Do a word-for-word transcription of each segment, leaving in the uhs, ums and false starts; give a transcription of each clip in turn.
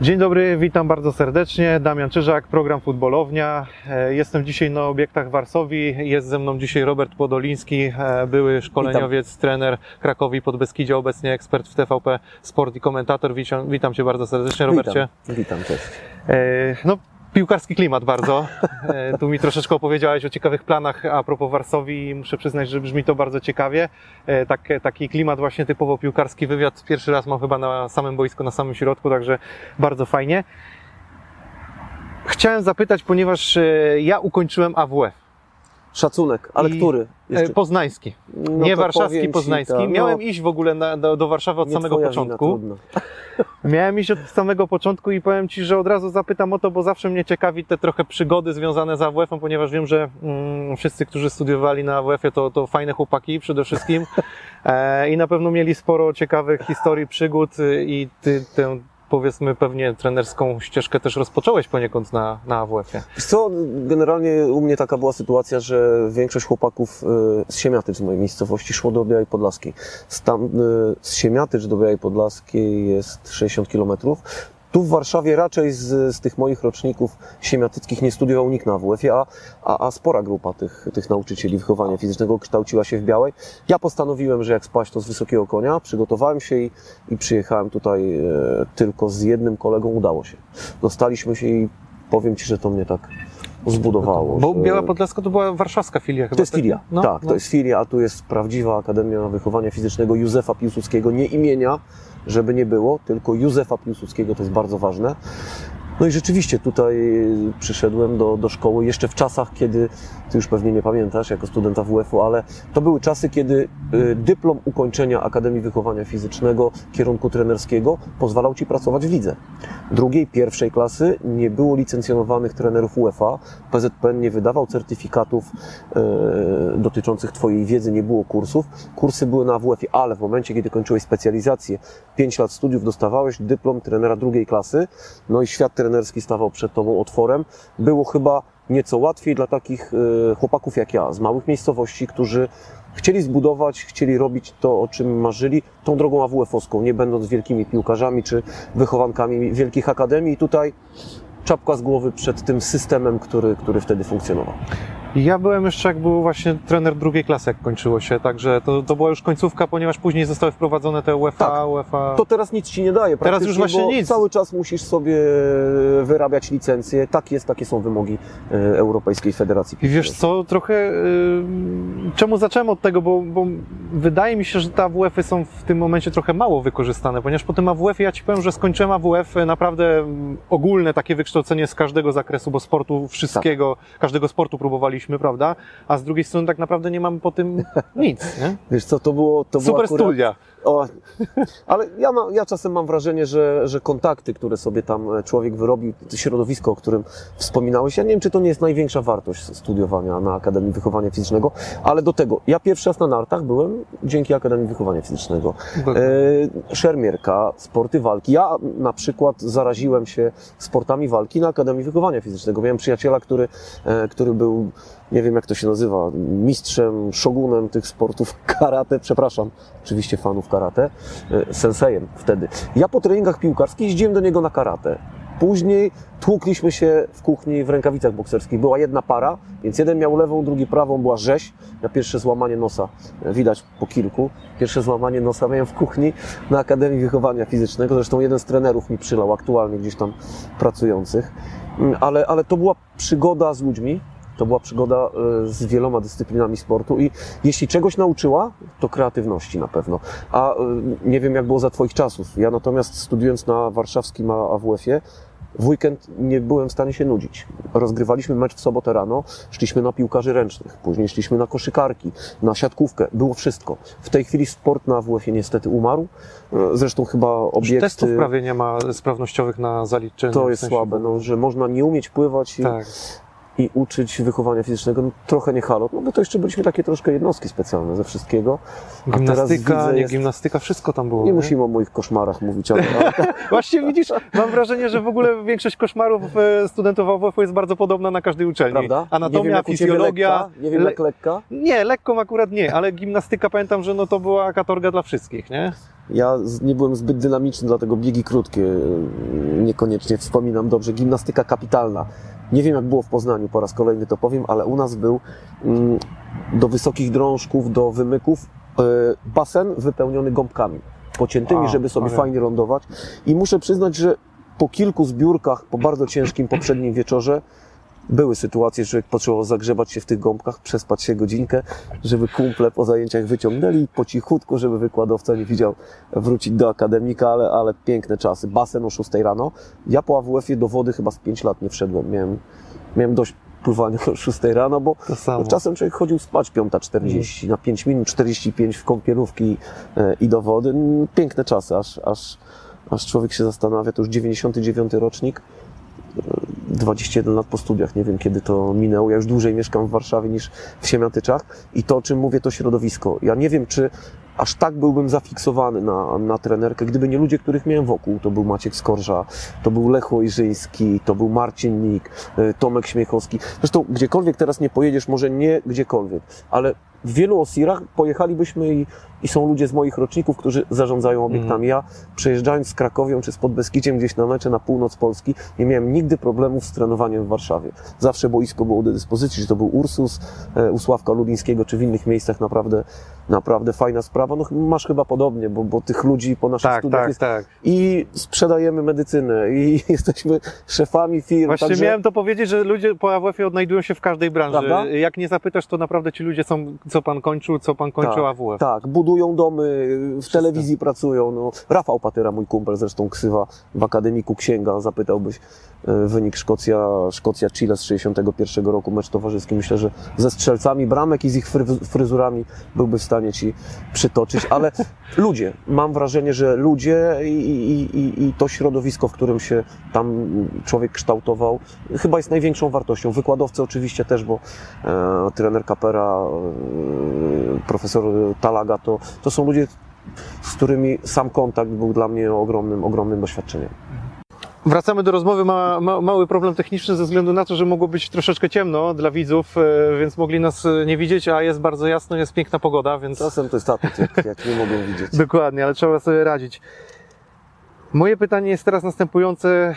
Dzień dobry, witam bardzo serdecznie. Damian Czyżak, program Futbolownia. Jestem dzisiaj na obiektach Warszawy. Jest ze mną dzisiaj Robert Podoleński, były szkoleniowiec, witam. Trener Krakowi Podbeskidzie, obecnie ekspert w T V P Sport i komentator. Witam, witam Cię bardzo serdecznie, Robercie. Witam, witam, cześć. No, piłkarski klimat bardzo. Tu mi troszeczkę opowiedziałeś o ciekawych planach a propos Warszawy i muszę przyznać, że brzmi to bardzo ciekawie. Tak, taki klimat właśnie typowo piłkarski, wywiad pierwszy raz mam chyba na samym boisku, na samym środku, także bardzo fajnie. Chciałem zapytać, ponieważ ja ukończyłem A W F. Szacunek, ale I który? Jeszcze? Poznański. No nie warszawski, poznański. Ta, no, miałem iść w ogóle na, do, do Warszawy od samego początku. Wina, Miałem iść od samego początku i powiem Ci, że od razu zapytam o to, bo zawsze mnie ciekawi te trochę przygody związane z A W F-em, ponieważ wiem, że mm, wszyscy, którzy studiowali na A W F-ie, to, to fajne chłopaki przede wszystkim e, i na pewno mieli sporo ciekawych historii, przygód i ty, tę, powiedzmy, pewnie trenerską ścieżkę też rozpocząłeś poniekąd na, na A W F-ie. Co, generalnie u mnie taka była sytuacja, że większość chłopaków z Siemiatycz, z mojej miejscowości, szło do Białej Podlaskiej. Tam, z Siemiatycz do Białej Podlaskiej jest sześćdziesiąt kilometrów. Tu w Warszawie raczej z, z tych moich roczników siemiatyckich nie studiował nikt na A W F-ie, a, a, a spora grupa tych, tych nauczycieli wychowania fizycznego kształciła się w Białej. Ja postanowiłem, że jak spaść, to z wysokiego konia. Przygotowałem się i, i przyjechałem tutaj e, tylko z jednym kolegą. Udało się. Dostaliśmy się i powiem Ci, że to mnie tak zbudowało. Bo Biała Podlaska to była warszawska filia chyba. To jest filia, no, tak. No. To jest filia, a tu jest prawdziwa Akademia Wychowania Fizycznego Józefa Piłsudskiego. Nie imienia, żeby nie było, tylko Józefa Piłsudskiego, to jest bardzo ważne. No i rzeczywiście tutaj przyszedłem do, do szkoły jeszcze w czasach, kiedy, ty już pewnie nie pamiętasz jako studenta W F-u, ale to były czasy, kiedy dyplom ukończenia Akademii Wychowania Fizycznego, kierunku trenerskiego pozwalał ci pracować w lidze. Drugiej, pierwszej klasy nie było licencjonowanych trenerów UEFA, P Z P N nie wydawał certyfikatów e, dotyczących twojej wiedzy, nie było kursów. Kursy były na A W F-ie, ale w momencie, kiedy kończyłeś specjalizację, pięć lat studiów, dostawałeś dyplom trenera drugiej klasy, no i świat trenerski stawał przed tobą otworem. Było chyba nieco łatwiej dla takich chłopaków jak ja, z małych miejscowości, którzy chcieli zbudować, chcieli robić to, o czym marzyli, tą drogą A W F-owską, nie będąc wielkimi piłkarzami czy wychowankami wielkich akademii. I tutaj czapka z głowy przed tym systemem, który, który wtedy funkcjonował. Ja byłem jeszcze, jak był właśnie trener drugiej klasy, jak kończyło się, także to, to była już końcówka, ponieważ później zostały wprowadzone te UEFA, tak. UEFA... To teraz nic Ci nie daje praktycznie, teraz już właśnie nic. Cały czas musisz sobie wyrabiać licencję, tak jest, takie są wymogi Europejskiej Federacji Piłkarskiej. I wiesz co, trochę... Czemu zacząłem od tego, bo, bo wydaje mi się, że te A W F-y są w tym momencie trochę mało wykorzystane, ponieważ po tym A W F-ie, ja Ci powiem, że skończyłem A W F, naprawdę ogólne takie wykształcenie z każdego zakresu, bo sportu wszystkiego, tak. Każdego sportu próbowaliśmy, prawda? A z drugiej strony tak naprawdę nie mam po tym nic, nie? Wiesz co, to było... To Super akurat... studia! O, ale ja, ma, ja czasem mam wrażenie, że, że kontakty, które sobie tam człowiek wyrobił, środowisko, o którym wspominałeś, ja nie wiem, czy to nie jest największa wartość studiowania na Akademii Wychowania Fizycznego, ale do tego, ja pierwszy raz na nartach byłem dzięki Akademii Wychowania Fizycznego. E, szermierka, sporty walki. Ja na przykład zaraziłem się sportami walki na Akademii Wychowania Fizycznego. Miałem przyjaciela, który, e, który był... nie wiem jak to się nazywa, mistrzem, szogunem tych sportów karate, przepraszam, oczywiście fanów karate, sensejem wtedy. Ja po treningach piłkarskich jeździłem do niego na karate. Później tłukliśmy się w kuchni w rękawicach bokserskich. Była jedna para, więc jeden miał lewą, drugi prawą, była rzeź. Ja pierwsze złamanie nosa, widać po kilku, pierwsze złamanie nosa miałem w kuchni na Akademii Wychowania Fizycznego. Zresztą jeden z trenerów mi przylał, aktualnie gdzieś tam pracujących. Ale, ale to była przygoda z ludźmi. To była przygoda z wieloma dyscyplinami sportu i jeśli czegoś nauczyła, to kreatywności na pewno. A nie wiem, jak było za Twoich czasów. Ja natomiast studiując na warszawskim A W F-ie, w weekend nie byłem w stanie się nudzić. Rozgrywaliśmy mecz w sobotę rano, szliśmy na piłkarzy ręcznych, później szliśmy na koszykarki, na siatkówkę, było wszystko. W tej chwili sport na A W F-ie niestety umarł, zresztą chyba obiekty... Testów prawie nie ma sprawnościowych na zaliczenie. To jest w sensie słabe, no, że można nie umieć pływać i... Tak. i uczyć wychowania fizycznego, no, trochę nie halo, no bo to jeszcze byliśmy takie troszkę jednostki specjalne ze wszystkiego. Gimnastyka, widzę, nie jest... gimnastyka, wszystko tam było. Nie, nie musimy o moich koszmarach mówić. Ale... Właśnie widzisz, mam wrażenie, że w ogóle większość koszmarów studentów A W F jest bardzo podobna na każdej uczelni. Prawda? Anatomia, wiem, fizjologia. Lekka? Nie wiem, le... jak lekka? Nie, lekką akurat nie, ale gimnastyka pamiętam, że no to była katorga dla wszystkich, nie? Ja nie byłem zbyt dynamiczny, dlatego biegi krótkie niekoniecznie wspominam dobrze. Gimnastyka kapitalna. Nie wiem, jak było w Poznaniu, po raz kolejny to powiem, ale u nas był do wysokich drążków, do wymyków basen wypełniony gąbkami pociętymi, żeby sobie fajnie lądować. I muszę przyznać, że po kilku zbiórkach, po bardzo ciężkim poprzednim wieczorze, były sytuacje, że człowiek potrzebował zagrzebać się w tych gąbkach, przespać się godzinkę, żeby kumple po zajęciach wyciągnęli i po cichutku, żeby wykładowca nie widział, wrócić do akademika, ale, ale piękne czasy. Basen o szóstej rano. Ja po A W F-ie do wody chyba z pięć lat nie wszedłem. Miałem, miałem dość pływania o szóstej rano, bo czasem człowiek chodził spać piąta czterdzieści, mm. na pięć minut, czterdzieści pięć w kąpielówki i do wody. Piękne czasy, aż, aż, aż człowiek się zastanawia, to już dziewięćdziesiąty dziewiąty rocznik. dwadzieścia jeden lat po studiach, nie wiem kiedy to minęło. Ja już dłużej mieszkam w Warszawie niż w Siemiatyczach i to, o czym mówię, to środowisko. Ja nie wiem, czy aż tak byłbym zafiksowany na, na trenerkę, gdyby nie ludzie, których miałem wokół. To był Maciek Skorża, to był Lech Ojrzyński, to był Marcin Nik, Tomek Śmiechowski. Zresztą gdziekolwiek teraz nie pojedziesz, może nie gdziekolwiek, ale w wielu Osirach pojechalibyśmy i, i są ludzie z moich roczników, którzy zarządzają obiektami. Mm. Ja przejeżdżając z Krakowią czy z Podbeskiciem gdzieś na mecze na północ Polski, nie miałem nigdy problemów z trenowaniem w Warszawie. Zawsze boisko było do dyspozycji, czy to był Ursus, u Sławka Lubińskiego, czy w innych miejscach. Naprawdę, naprawdę fajna sprawa. No masz chyba podobnie, bo, bo tych ludzi po naszych tak, studiach tak, jest. Tak. I sprzedajemy medycynę i jesteśmy szefami firm. Właśnie także... miałem to powiedzieć, że ludzie po A W F-ie odnajdują się w każdej branży. Prawda? Jak nie zapytasz, to naprawdę ci ludzie są... Co pan kończył, co pan kończył tak, A W F. Tak, budują domy, w wszystko. Telewizji pracują. No, Rafał Patyra, mój kumpel, zresztą ksywa w akademiku księga, zapytałbyś wynik Szkocja, Szkocja Chile z sześćdziesiątego pierwszego roku, mecz towarzyski. Myślę, że ze strzelcami bramek i z ich fryzurami byłby w stanie ci przytoczyć, ale ludzie, mam wrażenie, że ludzie i, i, i, i to środowisko, w którym się tam człowiek kształtował, chyba jest największą wartością. Wykładowcy oczywiście też, bo e, trener Kapera, profesor Talaga, to, to są ludzie, z którymi sam kontakt był dla mnie ogromnym, ogromnym doświadczeniem. Wracamy do rozmowy. Ma, ma, mały problem techniczny ze względu na to, że mogło być troszeczkę ciemno dla widzów, więc mogli nas nie widzieć, a jest bardzo jasno, jest piękna pogoda, więc... Czasem to jest atut, jak, jak nie mogą widzieć. Dokładnie, ale trzeba sobie radzić. Moje pytanie jest teraz następujące.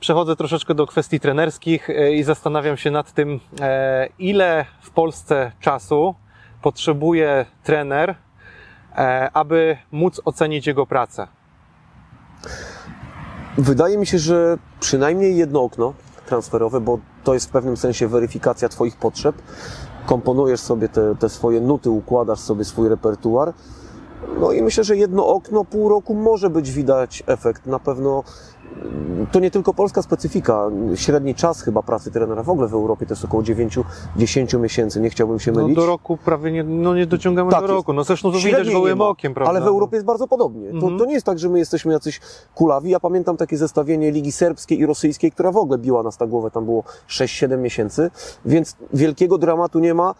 Przechodzę troszeczkę do kwestii trenerskich i zastanawiam się nad tym, ile w Polsce czasu potrzebuje trener, aby móc ocenić jego pracę. Wydaje mi się, że przynajmniej jedno okno transferowe, bo to jest w pewnym sensie weryfikacja twoich potrzeb. Komponujesz sobie te, te swoje nuty, układasz sobie swój repertuar. No i myślę, że jedno okno, pół roku może być widać efekt. Na pewno to nie tylko polska specyfika. Średni czas chyba pracy trenera w ogóle w Europie to jest około dziewięciu do dziesięciu miesięcy. Nie chciałbym się mylić. No do roku prawie nie, no nie dociągamy tak do roku. No zresztą to widać gołym okiem, prawda? Ale w Europie jest bardzo podobnie. Mhm. To, to nie jest tak, że my jesteśmy jacyś kulawi. Ja pamiętam takie zestawienie Ligi Serbskiej i Rosyjskiej, która w ogóle biła nas na głowę. Tam było sześć siedem miesięcy, więc wielkiego dramatu nie ma.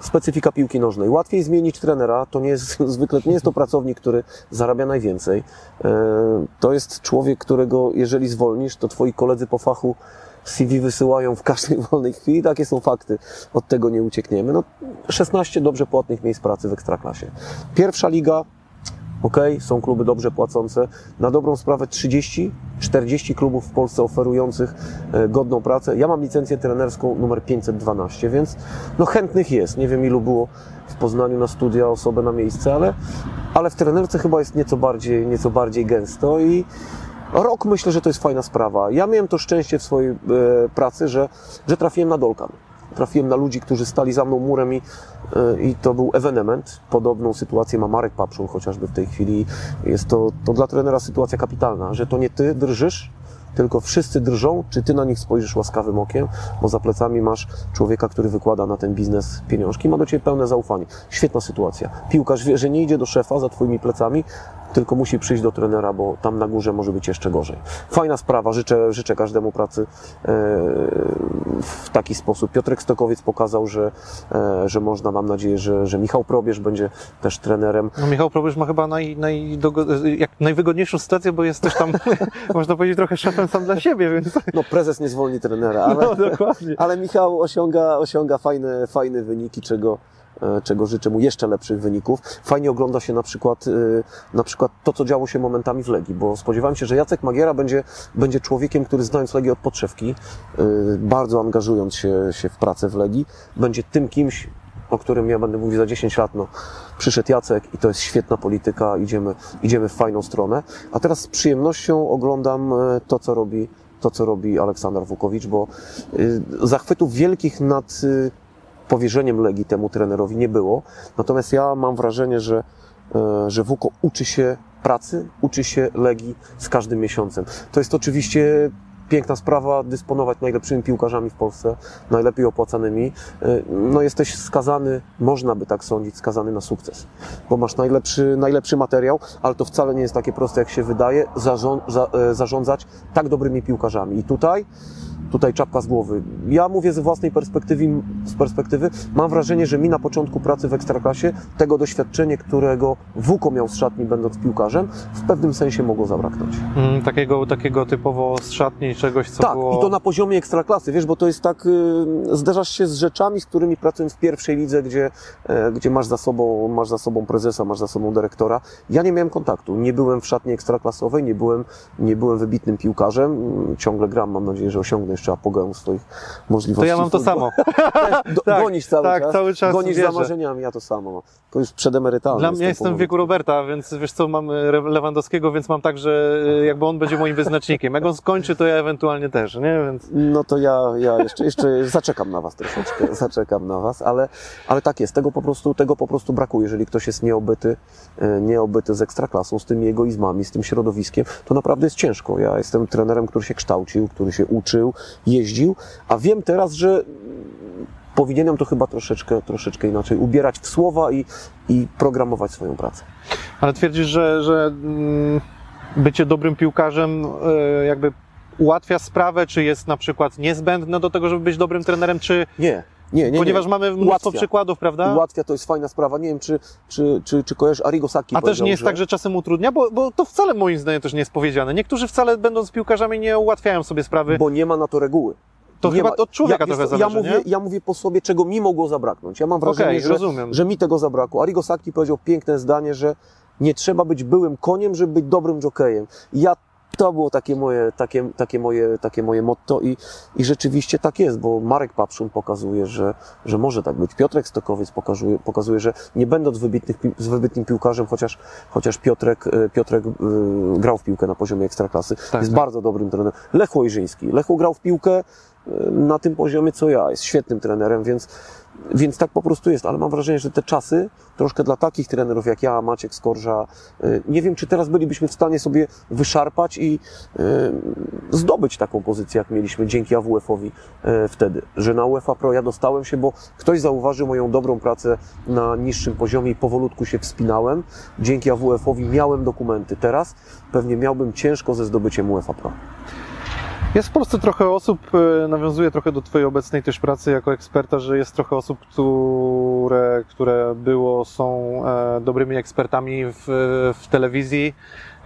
Specyfika piłki nożnej. Łatwiej zmienić trenera, to nie jest, zwykle nie jest to pracownik, który zarabia najwięcej. To jest człowiek, którego jeżeli zwolnisz, to twoi koledzy po fachu C V wysyłają w każdej wolnej chwili. Takie są fakty. Od tego nie uciekniemy. No, szesnaście dobrze płatnych miejsc pracy w Ekstraklasie. Pierwsza liga, okej, okay, są kluby dobrze płacące. Na dobrą sprawę trzydzieści czterdzieści klubów w Polsce oferujących godną pracę. Ja mam licencję trenerską numer pięćset dwanaście, więc no chętnych jest. Nie wiem, ilu było w Poznaniu na studia osobę na miejsce, ale, ale w trenerce chyba jest nieco bardziej, nieco bardziej gęsto i rok myślę, że to jest fajna sprawa. Ja miałem to szczęście w swojej e, pracy, że, że trafiłem na Dolkan. Trafiłem na ludzi, którzy stali za mną murem i, i to był ewenement. Podobną sytuację ma Marek Papszun chociażby w tej chwili. Jest to, to dla trenera sytuacja kapitalna, że to nie ty drżysz, tylko wszyscy drżą, czy ty na nich spojrzysz łaskawym okiem, bo za plecami masz człowieka, który wykłada na ten biznes pieniążki, ma do ciebie pełne zaufanie. Świetna sytuacja. Piłkarz wie, że nie idzie do szefa za twoimi plecami, tylko musi przyjść do trenera, bo tam na górze może być jeszcze gorzej. Fajna sprawa, życzę, życzę każdemu pracy w taki sposób. Piotrek Stokowiec pokazał, że, że można, mam nadzieję, że, że Michał Probierz będzie też trenerem. No, Michał Probierz ma chyba naj, naj, jak najwygodniejszą sytuację, bo jest też tam, można powiedzieć, trochę szefem sam dla siebie. Więc... No, prezes nie zwolni trenera, ale, no, dokładnie. Ale Michał osiąga, osiąga fajne, fajne wyniki, czego czego życzę mu jeszcze lepszych wyników. Fajnie ogląda się na przykład, na przykład to, co działo się momentami w Legii, bo spodziewałem się, że Jacek Magiera będzie, będzie człowiekiem, który znając Legię od podszewki, bardzo angażując się, się w pracę w Legii, będzie tym kimś, o którym ja będę mówił za dziesięć lat, no, przyszedł Jacek i to jest świetna polityka, idziemy, idziemy w fajną stronę. A teraz z przyjemnością oglądam to, co robi, to, co robi Aleksandar Vuković, bo zachwytów wielkich nad powierzeniem Legii temu trenerowi nie było. Natomiast ja mam wrażenie, że, że Vuko uczy się pracy, uczy się Legii z każdym miesiącem. To jest oczywiście piękna sprawa, dysponować najlepszymi piłkarzami w Polsce, najlepiej opłacanymi. No jesteś skazany, można by tak sądzić, skazany na sukces, bo masz najlepszy, najlepszy materiał, ale to wcale nie jest takie proste, jak się wydaje, zarządzać tak dobrymi piłkarzami. I tutaj Tutaj czapka z głowy. Ja mówię z własnej perspektywy, z perspektywy, mam wrażenie, że mi na początku pracy w Ekstraklasie tego doświadczenie, którego Vuko miał z szatni będąc piłkarzem, w pewnym sensie mogło zabraknąć. Mm, takiego, takiego typowo z szatni czegoś, co tak, było... Tak, i to na poziomie Ekstraklasy, wiesz, bo to jest tak, yy, zderzasz się z rzeczami, z którymi pracując w pierwszej lidze, gdzie, yy, gdzie masz za sobą, masz za sobą prezesa, masz za sobą dyrektora. Ja nie miałem kontaktu, nie byłem w szatni ekstraklasowej, nie byłem, nie byłem wybitnym piłkarzem, yy, ciągle gram, mam nadzieję, że osiągnę jeszcze apogeu swoich możliwości. To ja mam to samo. Do, tak, gonisz cały, tak, czas, cały czas, gonisz wierzę. Za marzeniami, ja to samo mam. To już przedemerytalne. Dla mnie jestem w wieku Roberta, więc wiesz co, mam Lewandowskiego, więc mam tak, że jakby on będzie moim wyznacznikiem. Jak on skończy, to ja ewentualnie też, nie? Więc... No to ja, ja jeszcze, jeszcze zaczekam na was troszeczkę, zaczekam na was, ale, ale tak jest, tego po prostu, tego po prostu brakuje. Jeżeli ktoś jest nieobyty, nieobyty z Ekstraklasą, z tymi egoizmami, z tym środowiskiem, to naprawdę jest ciężko. Ja jestem trenerem, który się kształcił, który się uczył, jeździł, a wiem teraz, że powinienem to chyba troszeczkę, troszeczkę inaczej ubierać w słowa i, i programować swoją pracę. Ale twierdzisz, że, że bycie dobrym piłkarzem jakby ułatwia sprawę, czy jest na przykład niezbędne do tego, żeby być dobrym trenerem, czy... Nie. Nie, nie, Ponieważ nie. mamy mnóstwo Ułatwia. przykładów, prawda? Ułatwia, to jest fajna sprawa. Nie wiem, czy, czy, czy, czy kojarzysz Arrigo Sacchi. A też nie jest że... tak, że czasem utrudnia, bo, bo to wcale moim zdaniem też nie jest powiedziane. Niektórzy wcale będąc piłkarzami nie ułatwiają sobie sprawy. Bo nie ma na to reguły. To nie chyba ma... od człowieka ja, trochę ja zależy, mówię, ja mówię po sobie, czego mi mogło zabraknąć. Ja mam wrażenie, okay, że, że mi tego zabrakło. Arrigo Sacchi powiedział piękne zdanie, że nie trzeba być byłym koniem, żeby być dobrym jockeyem. Ja To było takie moje, takie, takie moje, takie moje motto i, i rzeczywiście tak jest, bo Marek Papszun pokazuje, że, że może tak być. Piotrek Stokowiec pokazuje, pokazuje że nie będąc wybitnych, wybitnym piłkarzem, chociaż, chociaż Piotrek, Piotrek yy, grał w piłkę na poziomie Ekstraklasy, tak, jest tak. bardzo dobrym trenerem. Lech Ojrzyński. Lechu grał w piłkę na tym poziomie, co ja. Jest świetnym trenerem, więc, więc tak po prostu jest. Ale mam wrażenie, że te czasy troszkę dla takich trenerów jak ja, Maciek Skorża, nie wiem, czy teraz bylibyśmy w stanie sobie wyszarpać i zdobyć taką pozycję, jak mieliśmy dzięki A W F owi wtedy. Że na UEFA Pro ja dostałem się, bo ktoś zauważył moją dobrą pracę na niższym poziomie i powolutku się wspinałem. Dzięki A W F owi miałem dokumenty. Teraz pewnie miałbym ciężko ze zdobyciem UEFA Pro. Jest w Polsce trochę osób, nawiązuje trochę do twojej obecnej też pracy jako eksperta, że jest trochę osób, które, które było, są e, dobrymi ekspertami w, w telewizji.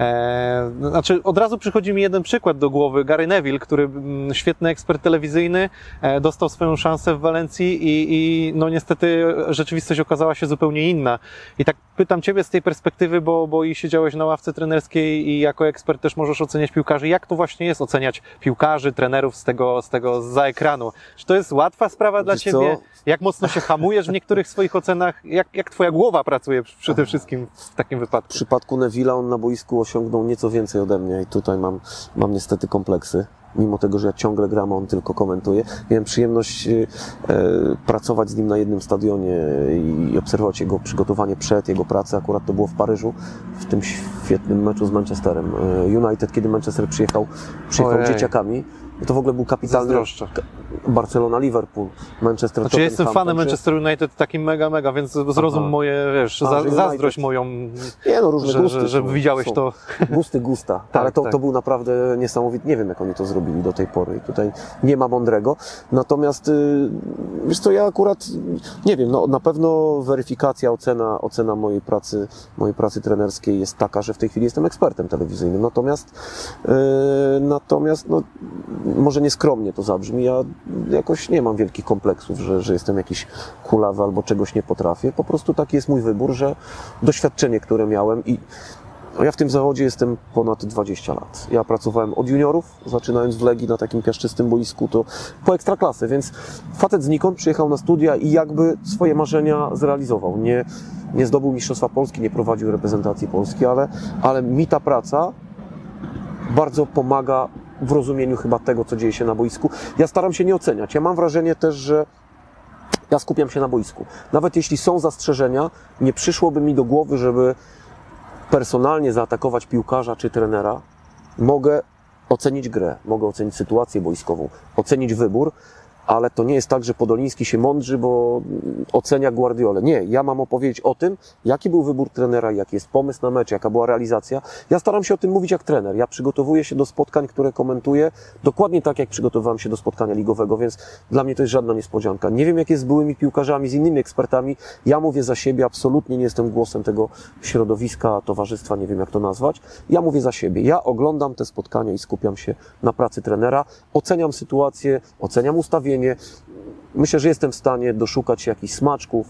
E, znaczy od razu przychodzi mi jeden przykład do głowy. Gary Neville, który m, świetny ekspert telewizyjny, e, dostał swoją szansę w Walencji i, i no niestety rzeczywistość okazała się zupełnie inna. I tak pytam ciebie z tej perspektywy, bo, bo i siedziałeś na ławce trenerskiej i jako ekspert też możesz oceniać piłkarzy. Jak to właśnie jest oceniać piłkarzy, trenerów z tego, z tego za ekranu? Czy to jest łatwa sprawa dla Wiesz ciebie? Co? Jak mocno się hamujesz w niektórych swoich ocenach? Jak, jak twoja głowa pracuje przy tym wszystkim w takim wypadku? W przypadku Neville'a on na boisku osiągnął nieco więcej ode mnie i tutaj mam, mam niestety kompleksy. Mimo tego, że ja ciągle gram, on tylko komentuje. Miałem przyjemność e, pracować z nim na jednym stadionie i obserwować jego przygotowanie przed, jego pracę. Akurat to było w Paryżu, w tym świetnym meczu z Manchesterem United, kiedy Manchester przyjechał, przyjechał dzieciakami. To w ogóle był kapitalny, Barcelona-Liverpool, Manchester United. Znaczy ja jestem fanem Manchester United, takim mega, mega, więc zrozum Aha. moje, wiesz, A, za, zazdrość moją, nie, no, różne że, gusty, że, że widziałeś są. to. Gusty gusta, tak, ale to, tak. to był naprawdę niesamowity, nie wiem jak oni to zrobili do tej pory i tutaj nie ma mądrego. Natomiast, wiesz co, ja akurat, nie wiem, no na pewno weryfikacja, ocena, ocena mojej pracy, mojej pracy trenerskiej jest taka, że w tej chwili jestem ekspertem telewizyjnym, natomiast, yy, natomiast, no, może nieskromnie to zabrzmi, ja jakoś nie mam wielkich kompleksów, że, że jestem jakiś kulawy albo czegoś nie potrafię. Po prostu taki jest mój wybór, że doświadczenie, które miałem i ja w tym zawodzie jestem ponad dwadzieścia lat. Ja pracowałem od juniorów, zaczynając w Legii na takim piaszczystym boisku, to po Ekstraklasę, więc facet znikąd przyjechał na studia i jakby swoje marzenia zrealizował. Nie, nie zdobył Mistrzostwa Polski, nie prowadził reprezentacji Polski, ale, ale mi ta praca bardzo pomaga w rozumieniu chyba tego, co dzieje się na boisku. Ja staram się nie oceniać. Ja mam wrażenie też, że ja skupiam się na boisku. Nawet jeśli są zastrzeżenia, nie przyszłoby mi do głowy, żeby personalnie zaatakować piłkarza czy trenera. Mogę ocenić grę, mogę ocenić sytuację boiskową, ocenić wybór, ale to nie jest tak, że Podoleński się mądrzy, bo ocenia Guardiolę. Nie, ja mam opowiedzieć o tym, jaki był wybór trenera, jaki jest pomysł na mecz, jaka była realizacja. Ja staram się o tym mówić jak trener. Ja przygotowuję się do spotkań, które komentuję, dokładnie tak, jak przygotowywałem się do spotkania ligowego, więc dla mnie to jest żadna niespodzianka. Nie wiem, jak jest z byłymi piłkarzami, z innymi ekspertami. Ja mówię za siebie, absolutnie nie jestem głosem tego środowiska, towarzystwa, nie wiem, jak to nazwać. Ja mówię za siebie. Ja oglądam te spotkania i skupiam się na pracy trenera. Oceniam sytuację, oceniam ustawienie. Myślę, że jestem w stanie doszukać się jakichś smaczków,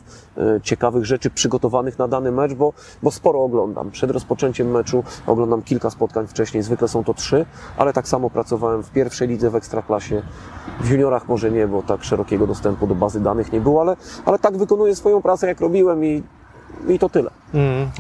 ciekawych rzeczy przygotowanych na dany mecz, bo, bo sporo oglądam. Przed rozpoczęciem meczu oglądam kilka spotkań wcześniej, zwykle są to trzy, ale tak samo pracowałem w pierwszej lidze, w Ekstraklasie, w juniorach może nie, bo tak szerokiego dostępu do bazy danych nie było, ale, ale tak wykonuję swoją pracę, jak robiłem i I to tyle.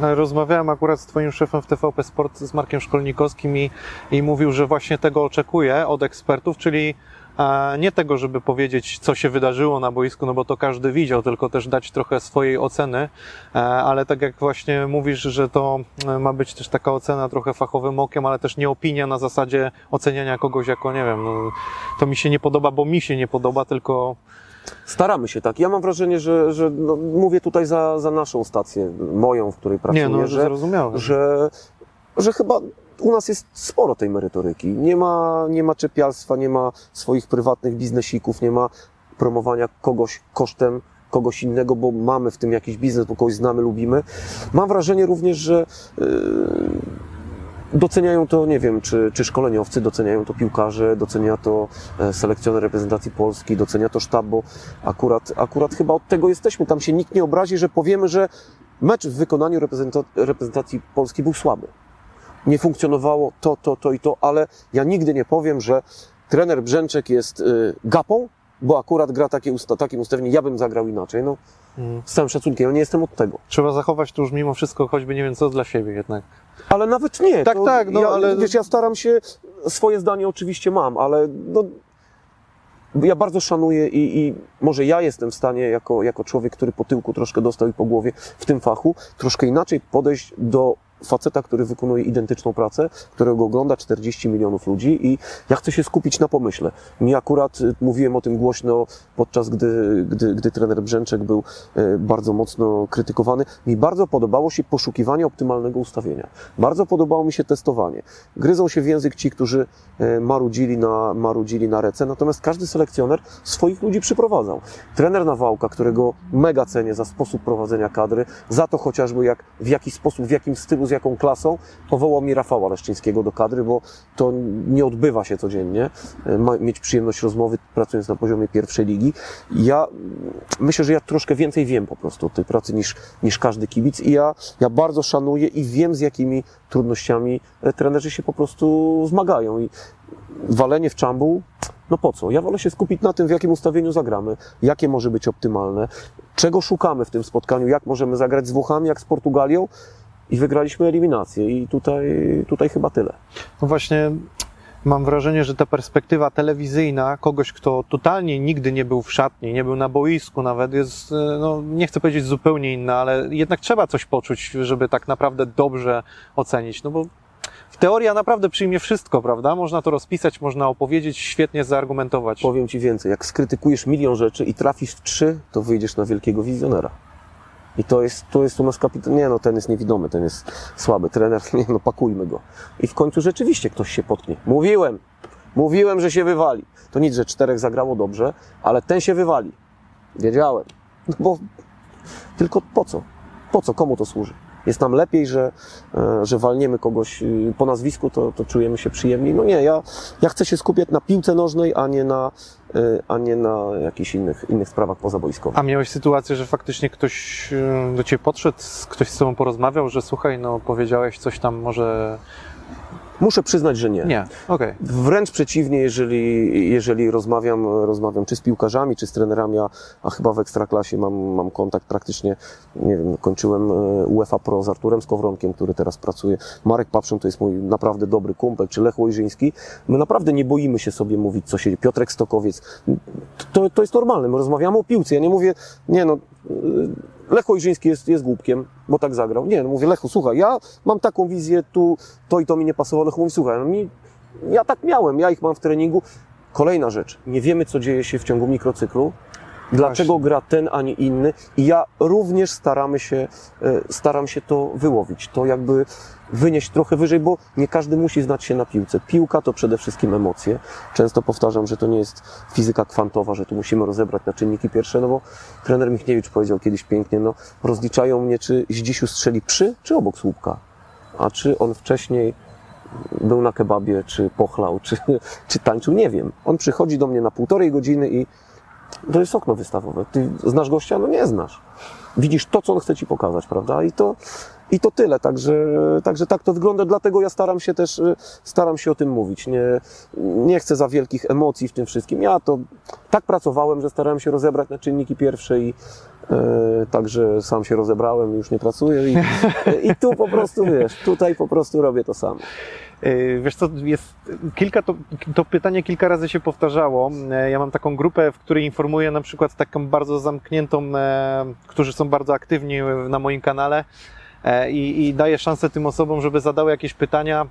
Mm, rozmawiałem akurat z twoim szefem w T V P Sport, z Markiem Szkolnikowskim i, i mówił, że właśnie tego oczekuje od ekspertów, czyli e, nie tego, żeby powiedzieć, co się wydarzyło na boisku, no bo to każdy widział, tylko też dać trochę swojej oceny, e, ale tak jak właśnie mówisz, że to ma być też taka ocena trochę fachowym okiem, ale też nie opinia na zasadzie oceniania kogoś jako, nie wiem, no, to mi się nie podoba, bo mi się nie podoba, tylko... Staramy się tak. Ja mam wrażenie, że, że no, mówię tutaj za, za naszą stację, moją, w której pracuję, nie, no, że, że, że chyba u nas jest sporo tej merytoryki. Nie ma, nie ma czepialstwa, nie ma swoich prywatnych biznesików, nie ma promowania kogoś kosztem kogoś innego, bo mamy w tym jakiś biznes, bo kogoś znamy, lubimy. Mam wrażenie również, że... Yy, Doceniają to, nie wiem, czy, czy szkoleniowcy, doceniają to piłkarze, docenia to selekcjoner reprezentacji Polski, docenia to sztab, bo akurat, akurat chyba od tego jesteśmy. Tam się nikt nie obrazi, że powiemy, że mecz w wykonaniu reprezentacji, reprezentacji Polski był słaby. Nie funkcjonowało to, to, to i to, ale ja nigdy nie powiem, że trener Brzęczek jest y, gapą, bo akurat gra takie usta, takim ustawieniem, ja bym zagrał inaczej. No, mm. Z całym szacunkiem, ja nie jestem od tego. Trzeba zachować to już mimo wszystko, choćby nie wiem co dla siebie jednak. Ale nawet nie. Tak, to tak, no ja, ale... Wiesz, ja staram się, swoje zdanie oczywiście mam, ale no, ja bardzo szanuję i, i może ja jestem w stanie, jako, jako człowiek, który po tyłku troszkę dostał i po głowie w tym fachu, troszkę inaczej podejść do faceta, który wykonuje identyczną pracę, którego ogląda czterdzieści milionów ludzi i ja chcę się skupić na pomyśle. Mi akurat, mówiłem o tym głośno, podczas gdy, gdy, gdy trener Brzęczek był bardzo mocno krytykowany, mi bardzo podobało się poszukiwanie optymalnego ustawienia. Bardzo podobało mi się testowanie. Gryzą się w język ci, którzy marudzili na, marudzili na rece, natomiast każdy selekcjoner swoich ludzi przyprowadzał. Trener Nawałka, którego mega cenię za sposób prowadzenia kadry, za to chociażby jak, w jaki sposób, w jakim stylu, z jaką klasą, powołał mi Rafała Leszczyńskiego do kadry, bo to nie odbywa się codziennie, ma mieć przyjemność rozmowy pracując na poziomie pierwszej ligi. Ja myślę, że ja troszkę więcej wiem po prostu o tej pracy niż, niż każdy kibic i ja, ja bardzo szanuję i wiem, z jakimi trudnościami trenerzy się po prostu zmagają i walenie w czambuł, no po co? Ja wolę się skupić na tym, w jakim ustawieniu zagramy, jakie może być optymalne, czego szukamy w tym spotkaniu, jak możemy zagrać z Włochami, jak z Portugalią, i wygraliśmy eliminację i tutaj, tutaj chyba tyle. No właśnie mam wrażenie, że ta perspektywa telewizyjna kogoś, kto totalnie nigdy nie był w szatni, nie był na boisku nawet, jest, no nie chcę powiedzieć zupełnie inna, ale jednak trzeba coś poczuć, żeby tak naprawdę dobrze ocenić, no bo teoria naprawdę przyjmie wszystko, prawda? Można to rozpisać, można opowiedzieć, świetnie zaargumentować. Powiem Ci więcej, jak skrytykujesz milion rzeczy i trafisz w trzy, to wyjdziesz na wielkiego wizjonera. I to jest, to jest u nas kapitan. Nie no, ten jest niewidomy, ten jest słaby, trener, nie no, pakujmy go. I w końcu rzeczywiście ktoś się potknie. Mówiłem, mówiłem, że się wywali. To nic, że czterech zagrało dobrze, ale ten się wywali. Wiedziałem. No bo tylko po co? Po co? Komu to służy? Jest nam lepiej, że, że walniemy kogoś po nazwisku, to, to czujemy się przyjemniej. No nie, ja, ja chcę się skupiać na piłce nożnej, a nie na, a nie na jakichś innych, innych sprawach pozaboiskowych. A miałeś sytuację, że faktycznie ktoś do Ciebie podszedł, ktoś z Tobą porozmawiał, że słuchaj, no powiedziałeś coś tam może... Muszę przyznać, że nie. Nie, okej. Wręcz przeciwnie, jeżeli, jeżeli rozmawiam, rozmawiam czy z piłkarzami, czy z trenerami, a, a chyba w Ekstraklasie mam, mam kontakt praktycznie, nie wiem, kończyłem UEFA Pro z Arturem Skowronkiem, który teraz pracuje. Marek Papszun to jest mój naprawdę dobry kumpel, czy Lech Ojrzyński. My naprawdę nie boimy się sobie mówić, co się dzieje. Piotrek Stokowiec, to, to jest normalne, my rozmawiamy o piłce. Ja nie mówię, nie no... Lech Ojrzyński jest, jest głupkiem, bo tak zagrał. Nie, no mówię, Lechu, słuchaj, ja mam taką wizję, tu to i to mi nie pasowało. Lechu mówi, słuchaj, no mi, ja tak miałem, ja ich mam w treningu. Kolejna rzecz, nie wiemy, co dzieje się w ciągu mikrocyklu, dlaczego Właśnie. gra ten, a nie inny. I ja również staramy się, staram się to wyłowić, to jakby wynieść trochę wyżej, bo nie każdy musi znać się na piłce. Piłka to przede wszystkim emocje. Często powtarzam, że to nie jest fizyka kwantowa, że tu musimy rozebrać na czynniki pierwsze, no bo trener Michniewicz powiedział kiedyś pięknie, no rozliczają mnie, czy Zdzisiu strzeli przy, czy obok słupka, a czy on wcześniej był na kebabie, czy pochlał, czy, czy tańczył, nie wiem. On przychodzi do mnie na półtorej godziny i to jest okno wystawowe. Ty znasz gościa? No nie znasz. Widzisz to, co on chce Ci pokazać, prawda? I to, i to tyle. Także, także tak to wygląda. Dlatego ja staram się też, staram się o tym mówić. Nie, nie chcę za wielkich emocji w tym wszystkim. Ja to tak pracowałem, że starałem się rozebrać na czynniki pierwsze i e, także sam się rozebrałem, już nie pracuję. I, i tu po prostu, wiesz, tutaj po prostu robię to samo. Wiesz co, jest kilka, to, to pytanie kilka razy się powtarzało. Ja mam taką grupę, w której informuję na przykład taką bardzo zamkniętą, którzy są bardzo aktywni na moim kanale i, i daję szansę tym osobom, żeby zadały jakieś pytania,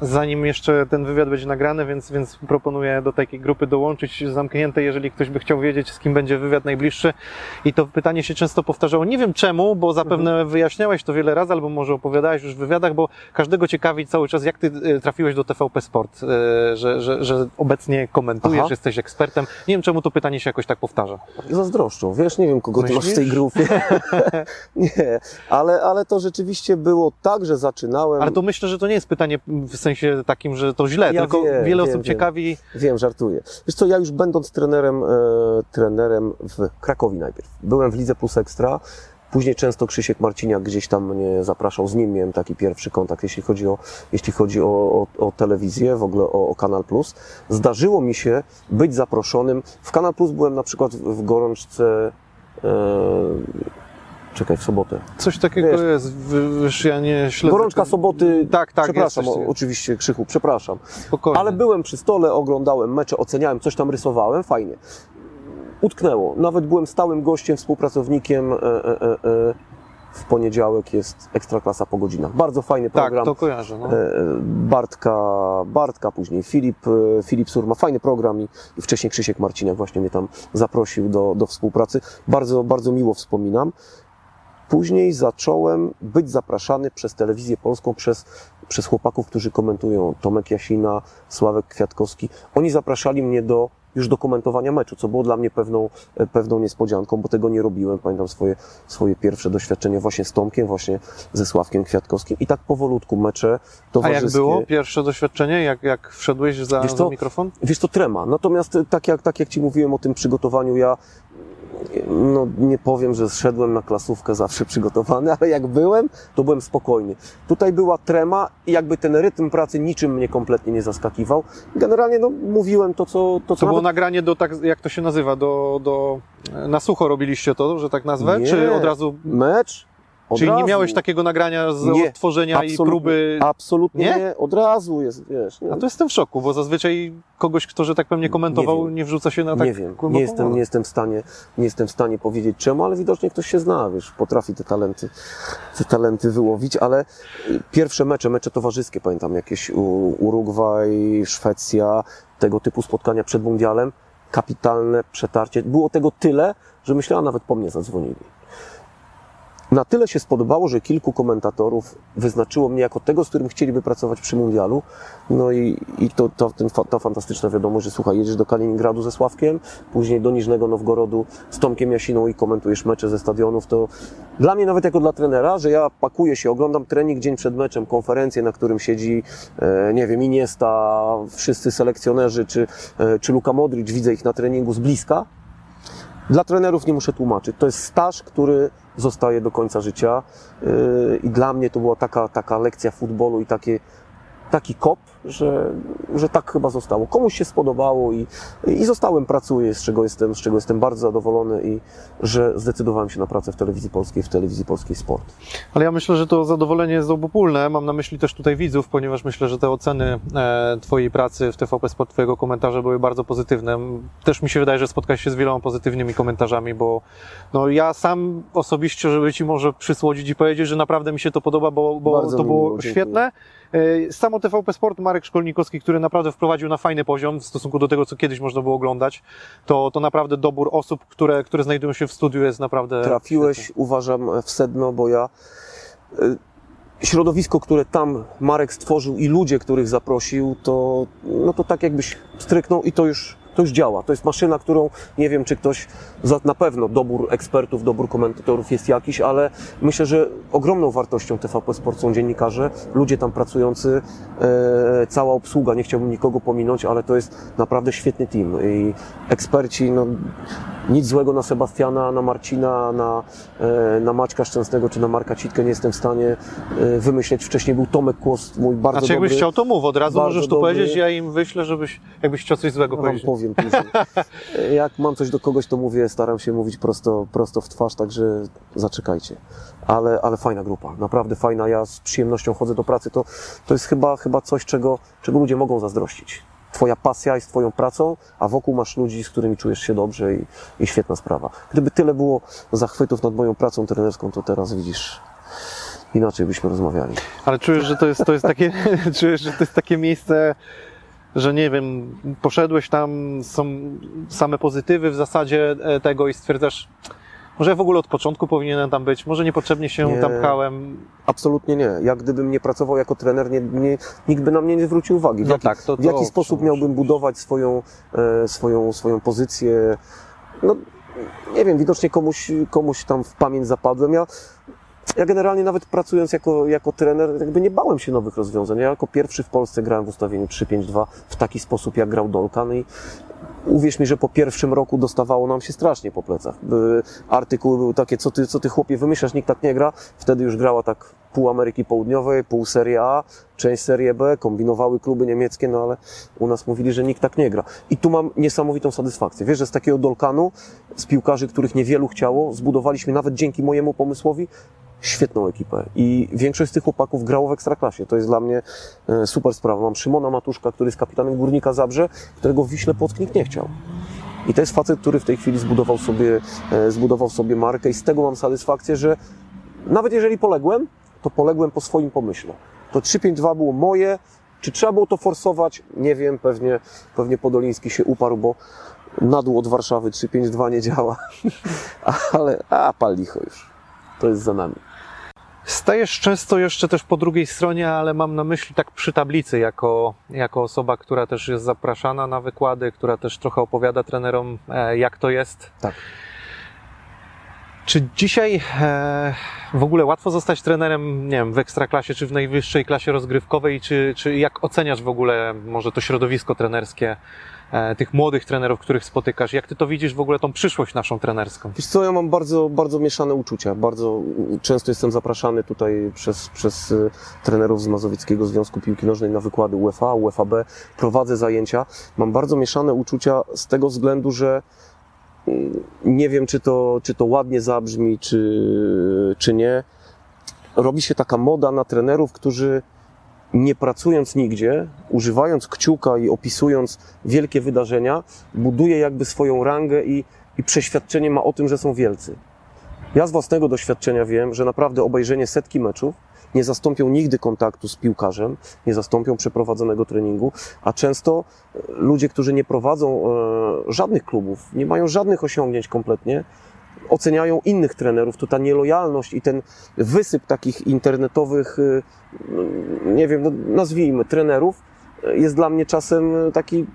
zanim jeszcze ten wywiad będzie nagrany, więc, więc proponuję do takiej grupy dołączyć zamkniętej, jeżeli ktoś by chciał wiedzieć, z kim będzie wywiad najbliższy. I to pytanie się często powtarzało. Nie wiem czemu, bo zapewne wyjaśniałeś to wiele razy, albo może opowiadałeś już w wywiadach, bo każdego ciekawi cały czas, jak Ty trafiłeś do T V P Sport, że, że, że obecnie komentujesz, Aha. jesteś ekspertem. Nie wiem czemu to pytanie się jakoś tak powtarza. Zazdroszczą, wiesz, nie wiem kogo Myślisz? Ty masz w tej grupie. Nie, ale Ale, ale to rzeczywiście było tak, że zaczynałem... Ale to myślę, że to nie jest pytanie w sensie takim, że to źle, ja tylko wiem, wiele wiem, osób wiem. ciekawi... Wiem, żartuję. Wiesz co, ja już będąc trenerem, e, trenerem w Krakowie najpierw, byłem w Lidze Plus Ekstra, później często Krzysiek Marciniak gdzieś tam mnie zapraszał, z nim miałem taki pierwszy kontakt, jeśli chodzi o, jeśli chodzi o, o, o telewizję, w ogóle o, o Kanal Plus. Zdarzyło mi się być zaproszonym. W Kanal Plus byłem na przykład w, w gorączce... E, Czekaj, w sobotę. Coś takiego wiesz, jest, wiesz, ja nie śledzę. Gorączka ten... soboty, tak, tak, przepraszam, jest, o, oczywiście Krzychu, przepraszam. Spokojnie. Ale byłem przy stole, oglądałem mecze, oceniałem, coś tam rysowałem, fajnie. Utknęło. Nawet byłem stałym gościem, współpracownikiem. E, e, e, e. W poniedziałek jest Ekstraklasa po godzinach. Bardzo fajny program. Tak, to kojarzę. No. Bartka, Bartka, później Filip, Filip Surma. Fajny program i wcześniej Krzysiek Marciniak właśnie mnie tam zaprosił do, do współpracy. Bardzo, bardzo miło wspominam. Później zacząłem być zapraszany przez Telewizję Polską, przez, przez chłopaków, którzy komentują. Tomek Jasina, Sławek Kwiatkowski. Oni zapraszali mnie do, już do komentowania meczu, co było dla mnie pewną, pewną niespodzianką, bo tego nie robiłem. Pamiętam swoje, swoje pierwsze doświadczenie właśnie z Tomkiem, właśnie ze Sławkiem Kwiatkowskim. I tak powolutku mecze towarzyskie. A jak było pierwsze doświadczenie? Jak, jak wszedłeś za, wiesz co, za mikrofon? Wiesz to trema. Natomiast tak jak, tak jak Ci mówiłem o tym przygotowaniu, ja no nie powiem, że zszedłem na klasówkę zawsze przygotowany, ale jak byłem, to byłem spokojny. Tutaj była trema i jakby ten rytm pracy niczym mnie kompletnie nie zaskakiwał. Generalnie no mówiłem to, co... To, co to nawet... było nagranie do, tak, jak to się nazywa, do, do... na sucho robiliście to, że tak nazwę? Nie. Czy od razu... Mecz, Od Czyli razu. Nie miałeś takiego nagrania z nie, odtworzenia i próby? Absolutnie nie? nie, od razu jest, wiesz. Nie. A to jestem w szoku, bo zazwyczaj kogoś, kto, że tak pewnie komentował, nie, nie wrzuca się na tak... Nie wiem, nie jestem, nie, jestem w stanie, nie jestem w stanie powiedzieć czemu, ale widocznie ktoś się zna, wiesz, potrafi te talenty, te talenty wyłowić, ale pierwsze mecze, mecze towarzyskie, pamiętam, jakieś Urugwaj, Szwecja, tego typu spotkania przed mundialem, kapitalne przetarcie. Było tego tyle, że myślałem, nawet po mnie zadzwonili. Na tyle się spodobało, że kilku komentatorów wyznaczyło mnie jako tego, z którym chcieliby pracować przy mundialu. No i, i to, to, ten, ta fantastyczna wiadomość, że słuchaj, jedziesz do Kaliningradu ze Sławkiem, później do Niżnego Nowgorodu z Tomkiem Jasiną i komentujesz mecze ze stadionów. To dla mnie nawet jako dla trenera, że ja pakuję się, oglądam trening dzień przed meczem, konferencję, na którym siedzi, e, nie wiem, Iniesta, wszyscy selekcjonerzy, czy, e, czy Luka Modrić, widzę ich na treningu z bliska. Dla trenerów nie muszę tłumaczyć. To jest staż, który zostaje do końca życia i dla mnie to była taka, taka lekcja futbolu i takie, taki kop, że, że tak chyba zostało. Komuś się spodobało i, i zostałem, pracuję, z czego jestem, z czego jestem bardzo zadowolony i że zdecydowałem się na pracę w Telewizji Polskiej, w Telewizji Polskiej Sport. Ale ja myślę, że to zadowolenie jest obopólne. Mam na myśli też tutaj widzów, ponieważ myślę, że te oceny Twojej pracy w T V P Sport, Twojego komentarza były bardzo pozytywne. Też mi się wydaje, że spotkałeś się z wieloma pozytywnymi komentarzami, bo no, ja sam osobiście, żeby Ci może przysłodzić i powiedzieć, że naprawdę mi się to podoba, bo, bo to było miło, świetne. Samo T V P Sport, Marek Szkolnikowski, który naprawdę wprowadził na fajny poziom w stosunku do tego, co kiedyś można było oglądać, to, to naprawdę dobór osób, które, które znajdują się w studiu jest naprawdę... Trafiłeś, świetny. Uważam, w sedno, bo ja... Środowisko, które tam Marek stworzył i ludzie, których zaprosił, to, no to tak jakbyś stryknął i to już, to już działa. To jest maszyna, którą nie wiem, czy ktoś... Na pewno dobór ekspertów, dobór komentatorów jest jakiś, ale myślę, że ogromną wartością T V P Sport są dziennikarze, ludzie tam pracujący, e, cała obsługa, nie chciałbym nikogo pominąć, ale to jest naprawdę świetny team i eksperci, no, nic złego na Sebastiana, na Marcina, na, e, na Maćka Szczęsnego czy na Marka Citkę nie jestem w stanie e, wymyśleć. Wcześniej był Tomek Kłos, mój bardzo znaczy, dobry... Jakbyś chciał, to mów, od razu możesz tu powiedzieć, ja im wyślę, żebyś, jakbyś chciał coś złego ja powiedzieć. Wam powiem później. Jak mam coś do kogoś, to mówię, staram się mówić prosto, prosto w twarz, także zaczekajcie. Ale, ale fajna grupa, naprawdę fajna. Ja z przyjemnością chodzę do pracy. To, to jest chyba, chyba coś, czego, czego ludzie mogą zazdrościć. Twoja pasja jest Twoją pracą, a wokół masz ludzi, z którymi czujesz się dobrze i, i świetna sprawa. Gdyby tyle było zachwytów nad moją pracą trenerską, to teraz widzisz... Inaczej byśmy rozmawiali. Ale czujesz, że to jest, to jest takie, czujesz, że to jest takie miejsce... że nie wiem, poszedłeś tam, są same pozytywy w zasadzie tego i stwierdzasz, może ja w ogóle od początku powinienem tam być, może niepotrzebnie się nie, tam pchałem. Absolutnie nie. Jak gdybym nie pracował jako trener, nie, nie, nikt by na mnie nie zwrócił uwagi. W no jaki, tak, to, to, w jaki to, sposób miałbym budować swoją, e, swoją, swoją pozycję? No, nie wiem, widocznie komuś, komuś tam w pamięć zapadłem. Ja, Ja generalnie nawet pracując jako, jako trener, jakby nie bałem się nowych rozwiązań. Ja jako pierwszy w Polsce grałem w ustawieniu trzy pięć dwa w taki sposób, jak grał Dolkan i uwierz mi, że po pierwszym roku dostawało nam się strasznie po plecach. Artykuły były takie, co ty, co ty chłopie wymyślasz, nikt tak nie gra. Wtedy już grała tak pół Ameryki Południowej, pół Serie A, część Serie B, kombinowały kluby niemieckie, no ale u nas mówili, że nikt tak nie gra. I tu mam niesamowitą satysfakcję. Wiesz, że z takiego Dolkanu, z piłkarzy, których niewielu chciało, zbudowaliśmy nawet dzięki mojemu pomysłowi świetną ekipę i większość z tych chłopaków grało w Ekstraklasie. To jest dla mnie super sprawa. Mam Szymona Matuszka, który jest kapitanem Górnika Zabrze, którego w Wiśle Płock nikt nie chciał. I to jest facet, który w tej chwili zbudował sobie, zbudował sobie markę i z tego mam satysfakcję, że nawet jeżeli poległem, to poległem po swoim pomyśle. To trzy pięć dwa było moje. Czy trzeba było to forsować? Nie wiem, pewnie, pewnie Podoleński się uparł, bo na dół od Warszawy trzy pięć dwa nie działa. Ale a pal licho już. To jest za nami. Stajesz często jeszcze też po drugiej stronie, ale mam na myśli tak przy tablicy, jako, jako osoba, która też jest zapraszana na wykłady, która też trochę opowiada trenerom, jak to jest. Tak. Czy dzisiaj e, w ogóle łatwo zostać trenerem, nie wiem, w Ekstraklasie czy w najwyższej klasie rozgrywkowej? Czy, czy jak oceniasz w ogóle może to środowisko trenerskie, e, tych młodych trenerów, których spotykasz? Jak ty to widzisz w ogóle tą przyszłość naszą trenerską? Wiesz co, ja mam bardzo, bardzo mieszane uczucia. Bardzo często jestem zapraszany tutaj przez, przez trenerów z Mazowieckiego Związku Piłki Nożnej na wykłady UEFA, U E F A B. Prowadzę zajęcia. Mam bardzo mieszane uczucia z tego względu, że nie wiem, czy to, czy to ładnie zabrzmi, czy, czy nie, robi się taka moda na trenerów, którzy nie pracując nigdzie, używając kciuka i opisując wielkie wydarzenia, buduje jakby swoją rangę i, i przeświadczenie ma o tym, że są wielcy. Ja z własnego doświadczenia wiem, że naprawdę obejrzenie setki meczów nie zastąpią nigdy kontaktu z piłkarzem, nie zastąpią przeprowadzonego treningu, a często ludzie, którzy nie prowadzą żadnych klubów, nie mają żadnych osiągnięć kompletnie, oceniają innych trenerów, to ta nielojalność i ten wysyp takich internetowych, nie wiem, no nazwijmy, trenerów, jest dla mnie czasem taki...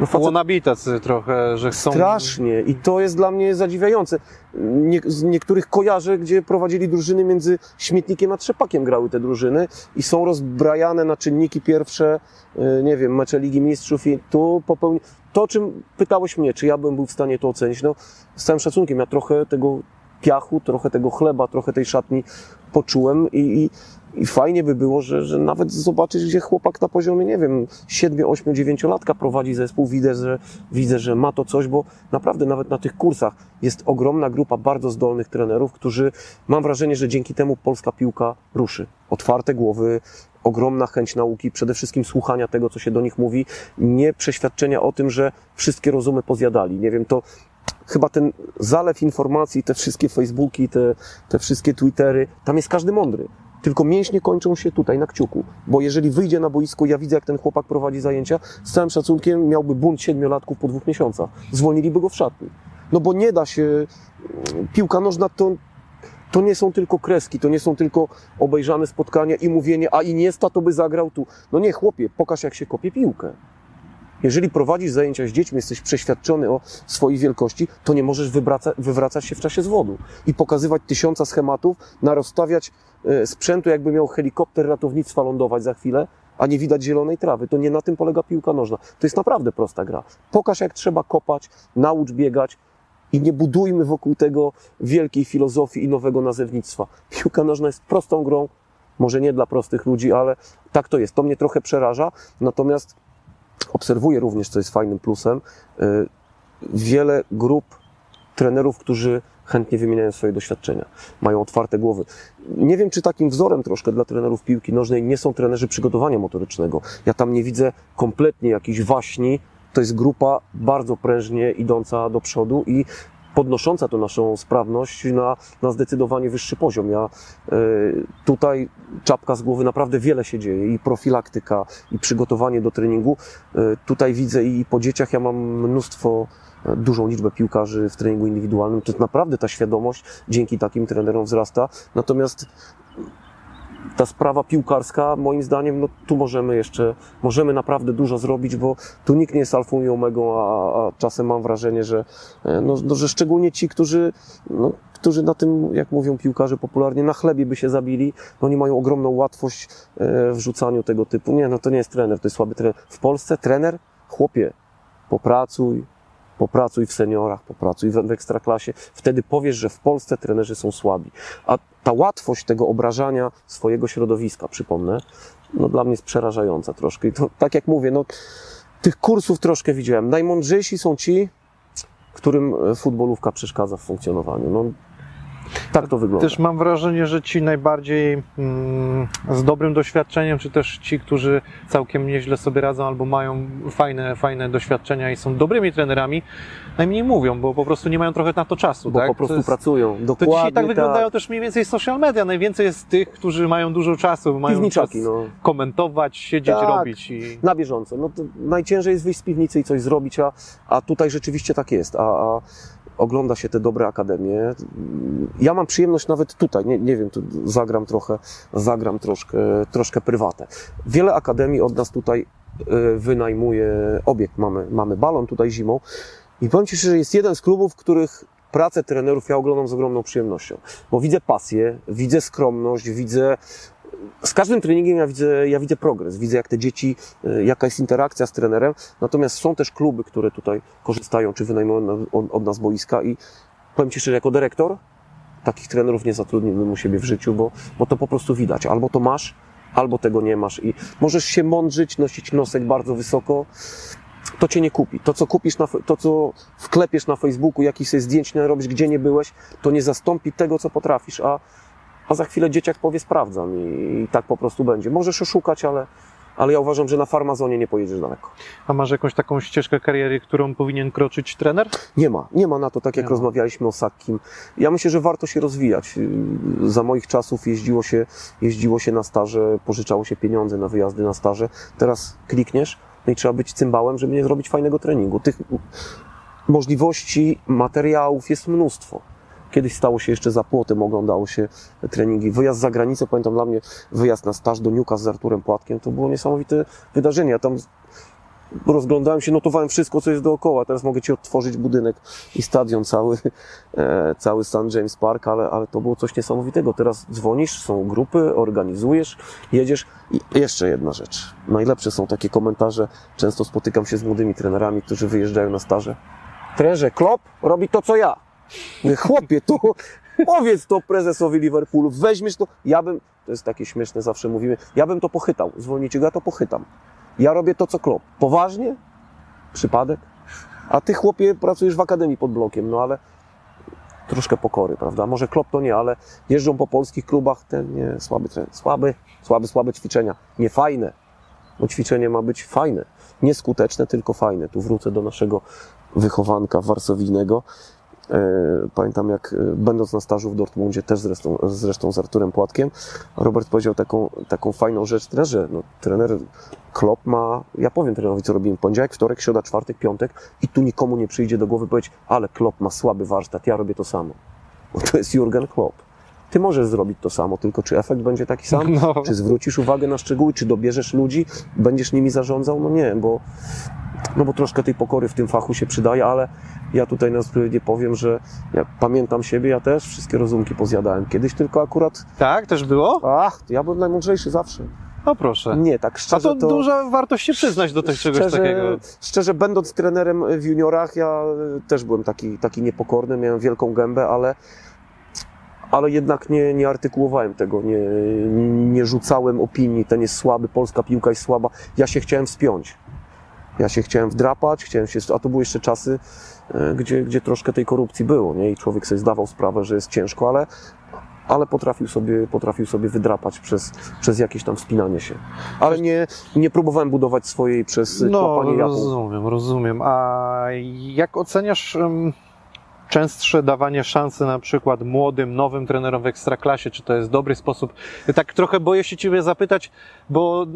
No facet... trochę, że chcą... Strasznie i to jest dla mnie zadziwiające. Nie, z niektórych kojarzę, gdzie prowadzili drużyny między śmietnikiem a trzepakiem grały te drużyny i są rozbrajane na czynniki pierwsze, nie wiem, mecze Ligi Mistrzów i tu popełni... To, o czym pytałeś mnie, czy ja bym był w stanie to ocenić, no z całym szacunkiem, ja trochę tego piachu, trochę tego chleba, trochę tej szatni poczułem i, i, i fajnie by było, że, że nawet zobaczyć, gdzie chłopak na poziomie, nie wiem, siedmiu, ośmiu, dziewięciolatka prowadzi zespół, widzę że, widzę, że ma to coś, bo naprawdę nawet na tych kursach jest ogromna grupa bardzo zdolnych trenerów, którzy, mam wrażenie, że dzięki temu polska piłka ruszy. Otwarte głowy, ogromna chęć nauki, przede wszystkim słuchania tego, co się do nich mówi, nie przeświadczenia o tym, że wszystkie rozumy pozjadali. Nie wiem, to chyba ten zalew informacji, te wszystkie Facebooki, te, te wszystkie Twittery, tam jest każdy mądry. Tylko mięśnie kończą się tutaj, na kciuku. Bo jeżeli wyjdzie na boisko, ja widzę, jak ten chłopak prowadzi zajęcia, z całym szacunkiem miałby bunt siedmiolatków po dwóch miesiącach. Zwolniliby go w szatni. No bo nie da się... Piłka nożna to... To nie są tylko kreski, to nie są tylko obejrzane spotkania i mówienie, a Iniesta to by zagrał tu. No nie, chłopie, pokaż, jak się kopie piłkę. Jeżeli prowadzisz zajęcia z dziećmi, jesteś przeświadczony o swojej wielkości, to nie możesz wywraca- wywracać się w czasie zwodu i pokazywać tysiąca schematów, narozstawiać e, sprzętu, jakby miał helikopter ratownictwa lądować za chwilę, a nie widać zielonej trawy. To nie na tym polega piłka nożna. To jest naprawdę prosta gra. Pokaż, jak trzeba kopać, naucz biegać, i nie budujmy wokół tego wielkiej filozofii i nowego nazewnictwa. Piłka nożna jest prostą grą, może nie dla prostych ludzi, ale tak to jest. To mnie trochę przeraża, natomiast obserwuję również, co jest fajnym plusem, wiele grup trenerów, którzy chętnie wymieniają swoje doświadczenia, mają otwarte głowy. Nie wiem, czy takim wzorem troszkę dla trenerów piłki nożnej nie są trenerzy przygotowania motorycznego. Ja tam nie widzę kompletnie jakichś waśni. To jest grupa bardzo prężnie idąca do przodu i podnosząca to naszą sprawność na, na zdecydowanie wyższy poziom. Ja y, tutaj czapka z głowy, naprawdę wiele się dzieje i profilaktyka, i przygotowanie do treningu. Y, tutaj widzę i po dzieciach ja mam mnóstwo, dużą liczbę piłkarzy w treningu indywidualnym. To jest naprawdę ta świadomość dzięki takim trenerom wzrasta. Natomiast ta sprawa piłkarska, moim zdaniem, no tu możemy jeszcze, możemy naprawdę dużo zrobić, bo tu nikt nie jest alfą i omegą, a, a czasem mam wrażenie, że, no, no, że szczególnie ci, którzy, no, którzy na tym, jak mówią piłkarze popularnie, na chlebie by się zabili, no oni mają ogromną łatwość w rzucaniu tego typu. Nie, no to nie jest trener, to jest słaby trener. W Polsce trener, chłopie, popracuj, popracuj w seniorach, popracuj w ekstraklasie, wtedy powiesz, że w Polsce trenerzy są słabi. A ta łatwość tego obrażania swojego środowiska, przypomnę, no dla mnie jest przerażająca troszkę. I to, tak jak mówię, no tych kursów troszkę widziałem. Najmądrzejsi są ci, którym futbolówka przeszkadza w funkcjonowaniu. No, tak to wygląda. Też mam wrażenie, że ci najbardziej mm, z dobrym doświadczeniem, czy też ci, którzy całkiem nieźle sobie radzą albo mają fajne, fajne doświadczenia i są dobrymi trenerami, najmniej mówią, bo po prostu nie mają trochę na to czasu. Bo tak? po prostu to jest, pracują. Dokładnie. To dzisiaj tak wyglądają też mniej więcej social media. Najwięcej jest tych, którzy mają dużo czasu, mają czas no. komentować, siedzieć, tak, robić. I... Na bieżąco. No to najciężej jest wyjść z piwnicy i coś zrobić, a, a tutaj rzeczywiście tak jest. A, a... Ogląda się te dobre akademie. Ja mam przyjemność nawet tutaj, nie, nie wiem, tu zagram trochę, zagram troszkę, troszkę prywatę. Wiele akademii od nas tutaj wynajmuje obiekt. Mamy, mamy balon tutaj zimą. I powiem Ci szczerze, że jest jeden z klubów, których pracę trenerów ja oglądam z ogromną przyjemnością. Bo widzę pasję, widzę skromność, widzę... Z każdym treningiem ja widzę, ja widzę progres, widzę, jak te dzieci, jaka jest interakcja z trenerem, natomiast są też kluby, które tutaj korzystają, czy wynajmują od nas boiska i powiem Ci szczerze, jako dyrektor takich trenerów nie zatrudniłbym u siebie w życiu, bo, bo to po prostu widać, albo to masz, albo tego nie masz i możesz się mądrzyć, nosić nosek bardzo wysoko, to Cię nie kupi. To, co kupisz, na, to, co wklepiesz na Facebooku, jakieś sobie zdjęć robisz, gdzie nie byłeś, to nie zastąpi tego, co potrafisz, a a za chwilę dzieciak powie sprawdzam i, i tak po prostu będzie. Możesz oszukać, ale, ale ja uważam, że na farmazonie nie pojedziesz daleko. A masz jakąś taką ścieżkę kariery, którą powinien kroczyć trener? Nie ma, nie ma na to, tak jak rozmawialiśmy o Sacchim. Ja myślę, że warto się rozwijać. Za moich czasów jeździło się, jeździło się na staże, pożyczało się pieniądze na wyjazdy na staże. Teraz klikniesz, no i trzeba być cymbałem, żeby nie zrobić fajnego treningu. Tych możliwości, materiałów jest mnóstwo. Kiedyś stało się jeszcze za płotem, oglądało się treningi. Wyjazd za granicę, pamiętam dla mnie wyjazd na staż do Niuka z Arturem Płatkiem, to było niesamowite wydarzenie. Ja tam rozglądałem się, notowałem wszystko, co jest dookoła. Teraz mogę Ci odtworzyć budynek i stadion cały, e, cały Saint James Park, ale, ale to było coś niesamowitego. Teraz dzwonisz, są grupy, organizujesz, jedziesz. I jeszcze jedna rzecz. Najlepsze są takie komentarze. Często spotykam się z młodymi trenerami, którzy wyjeżdżają na staże. Trenerze, Klopp robi to, co ja. Chłopie, to powiedz to prezesowi Liverpoolu, weźmiesz to, ja bym, to jest takie śmieszne, zawsze mówimy, ja bym to pochytał, zwolnijcie go, ja to pochytam. Ja robię to, co Klopp. Poważnie? Przypadek? A ty, chłopie, pracujesz w akademii pod blokiem, no ale troszkę pokory, prawda? Może Klopp to nie, ale jeżdżą po polskich klubach, ten nie, słaby trener, słaby, słaby, słabe ćwiczenia, niefajne, bo ćwiczenie ma być fajne, nieskuteczne, tylko fajne. Tu wrócę do naszego wychowanka warsowinego. Pamiętam, jak będąc na stażu w Dortmundzie, też zresztą, zresztą z Arturem Płatkiem, Robert powiedział taką, taką fajną rzecz trenerze. No, trener Klopp ma, ja powiem trenerowi, co robimy poniedziałek, wtorek, środa, czwartek, piątek i tu nikomu nie przyjdzie do głowy powiedzieć, ale Klopp ma słaby warsztat, ja robię to samo. Bo to jest Jurgen Klopp. Ty możesz zrobić to samo, tylko czy efekt będzie taki sam? No. Czy zwrócisz uwagę na szczegóły? Czy dobierzesz ludzi? Będziesz nimi zarządzał? No nie, bo No bo troszkę tej pokory w tym fachu się przydaje, ale ja tutaj na sprawiedliwie powiem, że ja pamiętam siebie, ja też wszystkie rozumki pozjadałem kiedyś, tylko akurat... Tak? Też było? Ach, ja byłem najmądrzejszy zawsze. No proszę. Nie, tak szczerze. A to, to duża wartość się przyznać do tego czegoś takiego. Szczerze, będąc trenerem w juniorach, ja też byłem taki, taki niepokorny, miałem wielką gębę, ale... ale jednak nie, nie artykułowałem tego, nie, nie rzucałem opinii, ten jest słaby, polska piłka jest słaba. Ja się chciałem wspiąć. Ja się chciałem wdrapać, chciałem się, a to były jeszcze czasy, gdzie, gdzie troszkę tej korupcji było, nie? I człowiek sobie zdawał sprawę, że jest ciężko, ale, ale potrafił sobie, potrafił sobie wydrapać przez, przez jakieś tam wspinanie się. Ale nie, nie próbowałem budować swojej przez łapanie jabłka. No, rozumiem, rozumiem. A jak oceniasz um, częstsze dawanie szansy na przykład młodym, nowym trenerom w Ekstraklasie? Czy to jest dobry sposób? Tak trochę boję się Ciebie zapytać, bo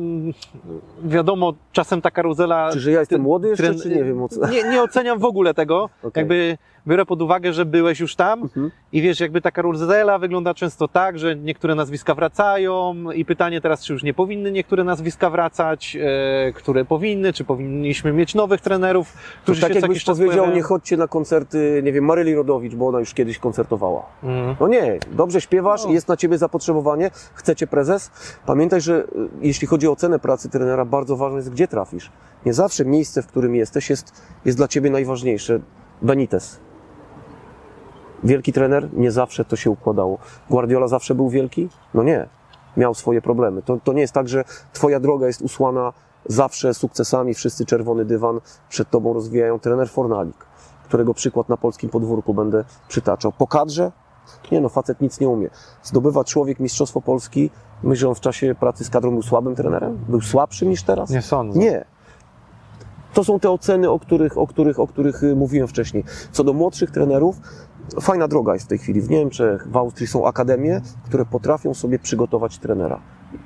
wiadomo, czasem ta karuzela... Czy że ja jestem młody jeszcze, tren... czy nie wiem? O co... nie, nie oceniam w ogóle tego. Okay. Jakby biorę pod uwagę, że byłeś już tam mhm. i wiesz, jakby ta karuzela wygląda często tak, że niektóre nazwiska wracają i pytanie teraz, czy już nie powinny niektóre nazwiska wracać, e, które powinny, czy powinniśmy mieć nowych trenerów, którzy to tak się jakbyś powiedział, pojawiają. Nie chodźcie na koncerty, nie wiem, Maryli Rodowicz, bo ona już kiedyś koncertowała. Mhm. No nie, dobrze śpiewasz, no. Jest na Ciebie zapotrzebowanie, chce Cię prezes. Pamiętaj, że jeśli chodzi o cenę pracy trenera, bardzo ważne jest, gdzie trafisz. Nie zawsze miejsce, w którym jesteś, jest, jest dla Ciebie najważniejsze. Benitez. Wielki trener, nie zawsze to się układało. Guardiola zawsze był wielki? No nie. Miał swoje problemy. To, to nie jest tak, że Twoja droga jest usłana zawsze sukcesami, wszyscy czerwony dywan przed Tobą rozwijają. Trener Fornalik, którego przykład na polskim podwórku będę przytaczał. Po kadrze? Nie no, facet nic nie umie. Zdobywa człowiek Mistrzostwo Polski. Myślę, że on w czasie pracy z kadrą był słabym trenerem? Był słabszym niż teraz? Nie sądzę. Nie. To są te oceny, o których, o których, o których mówiłem wcześniej. Co do młodszych trenerów, fajna droga jest w tej chwili. W Niemczech, w Austrii są akademie, które potrafią sobie przygotować trenera.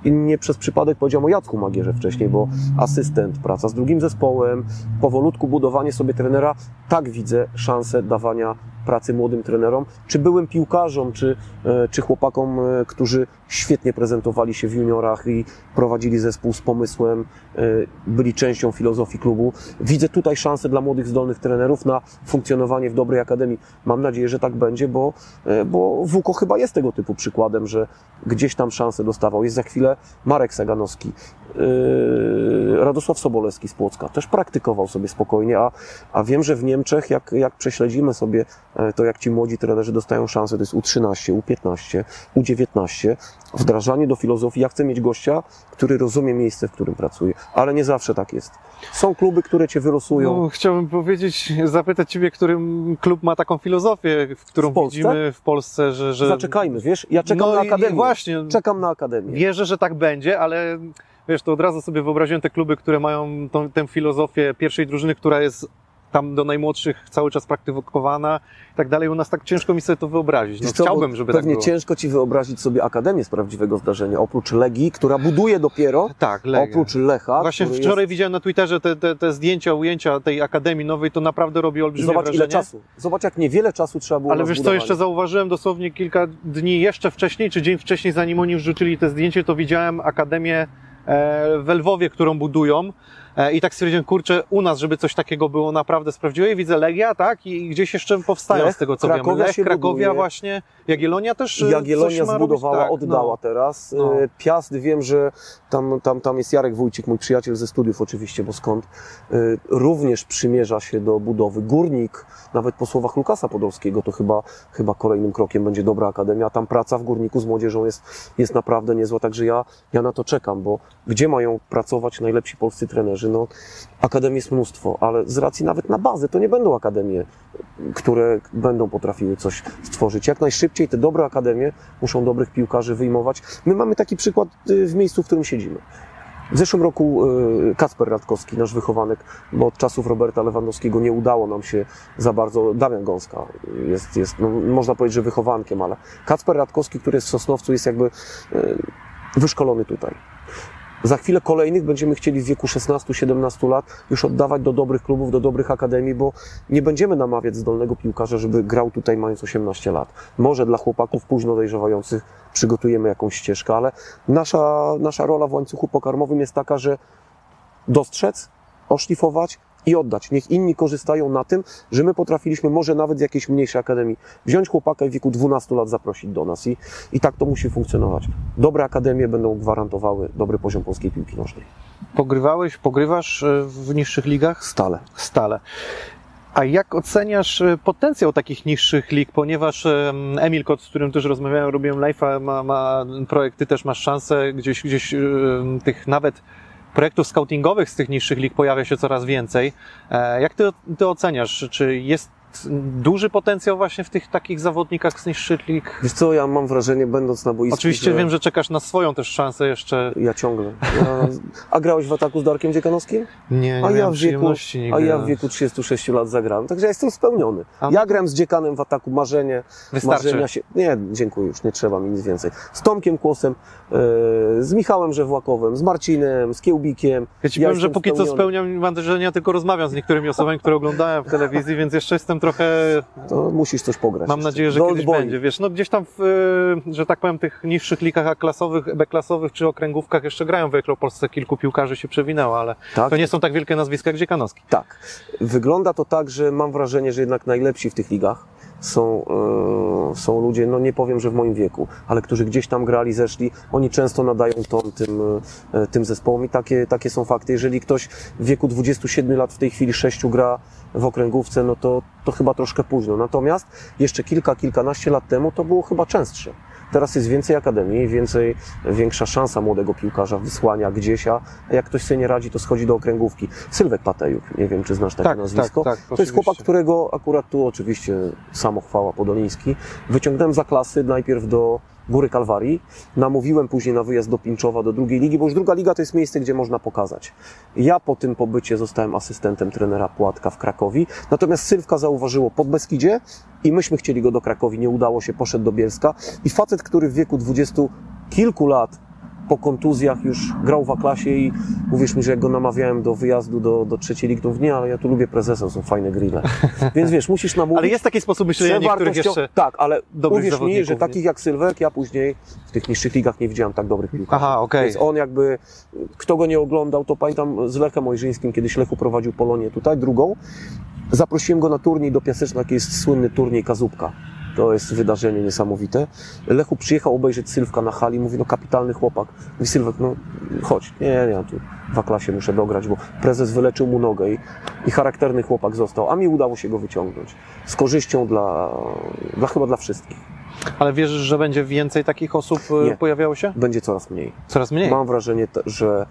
I nie przez przypadek powiedziałem o Jacku Magierze wcześniej, bo asystent, praca z drugim zespołem, powolutku budowanie sobie trenera. Tak widzę szansę dawania pracy młodym trenerom, czy byłym piłkarzom, czy, czy chłopakom, którzy świetnie prezentowali się w juniorach i prowadzili zespół z pomysłem, byli częścią filozofii klubu. Widzę tutaj szansę dla młodych, zdolnych trenerów na funkcjonowanie w dobrej akademii. Mam nadzieję, że tak będzie, bo, bo Wuko chyba jest tego typu przykładem, że gdzieś tam szansę dostawał. Jest za chwilę Marek Saganowski, Radosław Sobolewski z Płocka. Też praktykował sobie spokojnie, a, a wiem, że w Niemczech, jak, jak prześledzimy sobie to jak ci młodzi trenerzy dostają szansę, to jest U trzynaście, U piętnaście, U dziewiętnaście, wdrażanie do filozofii. Ja chcę mieć gościa, który rozumie miejsce, w którym pracuje, ale nie zawsze tak jest. Są kluby, które cię wyrosują. No, chciałbym powiedzieć, zapytać ciebie, którym klub ma taką filozofię, w którą w widzimy w Polsce, że... że... Zaczekajmy, wiesz, ja czekam no na Akademię. Właśnie, czekam na Akademię. Wierzę, że tak będzie, ale... Wiesz, to od razu sobie wyobraziłem te kluby, które mają tą, tę filozofię pierwszej drużyny, która jest tam do najmłodszych cały czas praktykowana i tak dalej. U nas tak ciężko mi sobie to wyobrazić. No, co, chciałbym, żeby tak było. Pewnie ciężko ci wyobrazić sobie Akademię z prawdziwego zdarzenia, oprócz Legii, która buduje dopiero, tak, Legia. Oprócz Lecha. Właśnie wczoraj jest... widziałem na Twitterze te, te, te zdjęcia, ujęcia tej Akademii Nowej, to naprawdę robi olbrzymie Zobacz, wrażenie. Zobacz ile czasu. Zobacz jak niewiele czasu trzeba było. Ale wiesz co, jeszcze zauważyłem dosłownie kilka dni jeszcze wcześniej, czy dzień wcześniej, zanim oni już rzucili te zdjęcie, to widziałem Akademię we Lwowie, którą budują i tak stwierdziłem, kurczę, u nas, żeby coś takiego było naprawdę sprawdziło i widzę Legia, tak, i gdzieś jeszcze powstają Lech, z tego, co Krakowia wiem. Lech, się Krakowia buduje. Właśnie, Jagiellonia też Jagiellonia coś zbudowała, robić, tak, oddała no. teraz. No. Piast, wiem, że tam, tam, tam jest Jarek Wójcik, mój przyjaciel ze studiów oczywiście, bo skąd, również przymierza się do budowy. Górnik, nawet po słowach Lukasa Podolskiego, to chyba, chyba kolejnym krokiem będzie dobra Akademia. Tam praca w Górniku z młodzieżą jest, jest naprawdę niezła, także ja, ja na to czekam, bo gdzie mają pracować najlepsi polscy trenerzy? No, akademii jest mnóstwo, ale z racji nawet na bazę to nie będą akademie, które będą potrafiły coś stworzyć. Jak najszybciej te dobre akademie muszą dobrych piłkarzy wyjmować. My mamy taki przykład w miejscu, w którym siedzimy. W zeszłym roku Kacper Radkowski, nasz wychowanek, bo od czasów Roberta Lewandowskiego nie udało nam się za bardzo, Damian Gąska jest, jest no, można powiedzieć, że wychowankiem, ale Kacper Radkowski, który jest w Sosnowcu, jest jakby wyszkolony tutaj. Za chwilę kolejnych będziemy chcieli w wieku szesnastu siedemnastu lat już oddawać do dobrych klubów, do dobrych akademii, bo nie będziemy namawiać zdolnego piłkarza, żeby grał tutaj mając osiemnaście lat. Może dla chłopaków późno dojrzewających przygotujemy jakąś ścieżkę, ale nasza, nasza rola w łańcuchu pokarmowym jest taka, że dostrzec, oszlifować i oddać. Niech inni korzystają na tym, że my potrafiliśmy może nawet z jakiejś mniejszej akademii wziąć chłopaka i w wieku dwunastu lat zaprosić do nas. I, i tak to musi funkcjonować. Dobre akademie będą gwarantowały dobry poziom polskiej piłki nożnej. Pogrywałeś, pogrywasz w niższych ligach? Stale. Stale. A jak oceniasz potencjał takich niższych lig? Ponieważ Emil Kot, z którym też rozmawiałem, robiłem live'a, ma, ma projekt, ty też masz szansę gdzieś, gdzieś tych nawet projektów scoutingowych z tych niższych lig pojawia się coraz więcej. Jak ty, ty oceniasz? Czy jest duży potencjał właśnie w tych takich zawodnikach z niższych lig? Wiesz co, ja mam wrażenie, będąc na boisku... Oczywiście że... wiem, że czekasz na swoją też szansę jeszcze. Ja ciągle. A, a grałeś w ataku z Darkiem Dziekanowskim? Nie, nie a ja w wieku, nie A ja w wieku trzydziestu sześciu lat zagrałem, także ja jestem spełniony. A? Ja grałem z Dziekanem w ataku, marzenie. Wystarczy. Marzenia się... Nie, dziękuję już, nie trzeba mi nic więcej. Z Tomkiem Kłosem, yy, z Michałem Żewłakowem, z Marcinem, z Kiełbikiem. Ja ci ja powiem, że póki spełniony. Co spełniam marzenia, tylko rozmawiam z niektórymi osobami, które oglądałem w telewizji, więc jeszcze jestem trochę... To musisz coś pograć. Mam jeszcze. Nadzieję, że Gold kiedyś boy. Będzie. Wiesz, no gdzieś tam w, że tak powiem, tych niższych ligach A-klasowych, B-klasowych czy okręgówkach jeszcze grają w Ekstraklasce. Kilku piłkarzy się przewinęło, ale tak? To nie są tak wielkie nazwiska jak Dziekanowski. Tak. Wygląda to tak, że mam wrażenie, że jednak najlepsi w tych ligach są, yy, są ludzie, no nie powiem, że w moim wieku, ale którzy gdzieś tam grali, zeszli. Oni często nadają ton tym, yy, tym zespołom i takie, takie są fakty. Jeżeli ktoś w wieku dwudziestu siedmiu lat w tej chwili sześciu gra w okręgówce, no to, to chyba troszkę późno. Natomiast jeszcze kilka, kilkanaście lat temu to było chyba częstsze. Teraz jest więcej akademii, więcej, większa szansa młodego piłkarza wysłania gdzieś, a jak ktoś sobie nie radzi, to schodzi do okręgówki. Sylwek Patejuk, nie wiem, czy znasz takie tak, nazwisko. Tak, tak, to oczywiście. Jest chłopak, którego akurat tu oczywiście samochwała Podoleński. Wyciągnąłem za klasy najpierw do Góry Kalwarii, namówiłem później na wyjazd do Pińczowa, do drugiej ligi, bo już druga liga to jest miejsce, gdzie można pokazać. Ja po tym pobycie zostałem asystentem trenera Płatka w Krakowi, natomiast Sylwka zauważyło Podbeskidzie i myśmy chcieli go do Krakowi, nie udało się, poszedł do Bielska i facet, który w wieku dwudziestu kilku lat po kontuzjach już grał w A-klasie i mówisz mi, że jak go namawiałem do wyjazdu do, do trzeciej ligi, to w nie, ale ja tu lubię prezesa, są fajne grille. Więc wiesz, musisz namówić... Ale jest taki sposób myślenia niektórych jeszcze... Tak, ale mówisz mi, że takich jak Sylwerk, ja później w tych niższych ligach nie widziałem tak dobrych piłkarzy. Aha, okej. Okay. Więc on jakby, kto go nie oglądał, to pamiętam z Lechem Ojrzyńskim, kiedyś Lechu prowadził Polonię tutaj, drugą. Zaprosiłem go na turniej do Piaseczna, jaki jest słynny turniej Kazubka. To jest wydarzenie niesamowite. Lechu przyjechał obejrzeć Sylwka na hali, mówi, no kapitalny chłopak. Mówi, Sylwek, no chodź, nie, nie, ja tu w A-klasie muszę dograć, bo prezes wyleczył mu nogę i, i charakterny chłopak został, a mi udało się go wyciągnąć. Z korzyścią dla, dla chyba dla wszystkich. Ale wierzysz, że będzie więcej takich osób nie. pojawiało się? Będzie coraz mniej. Coraz mniej? Mam wrażenie, że,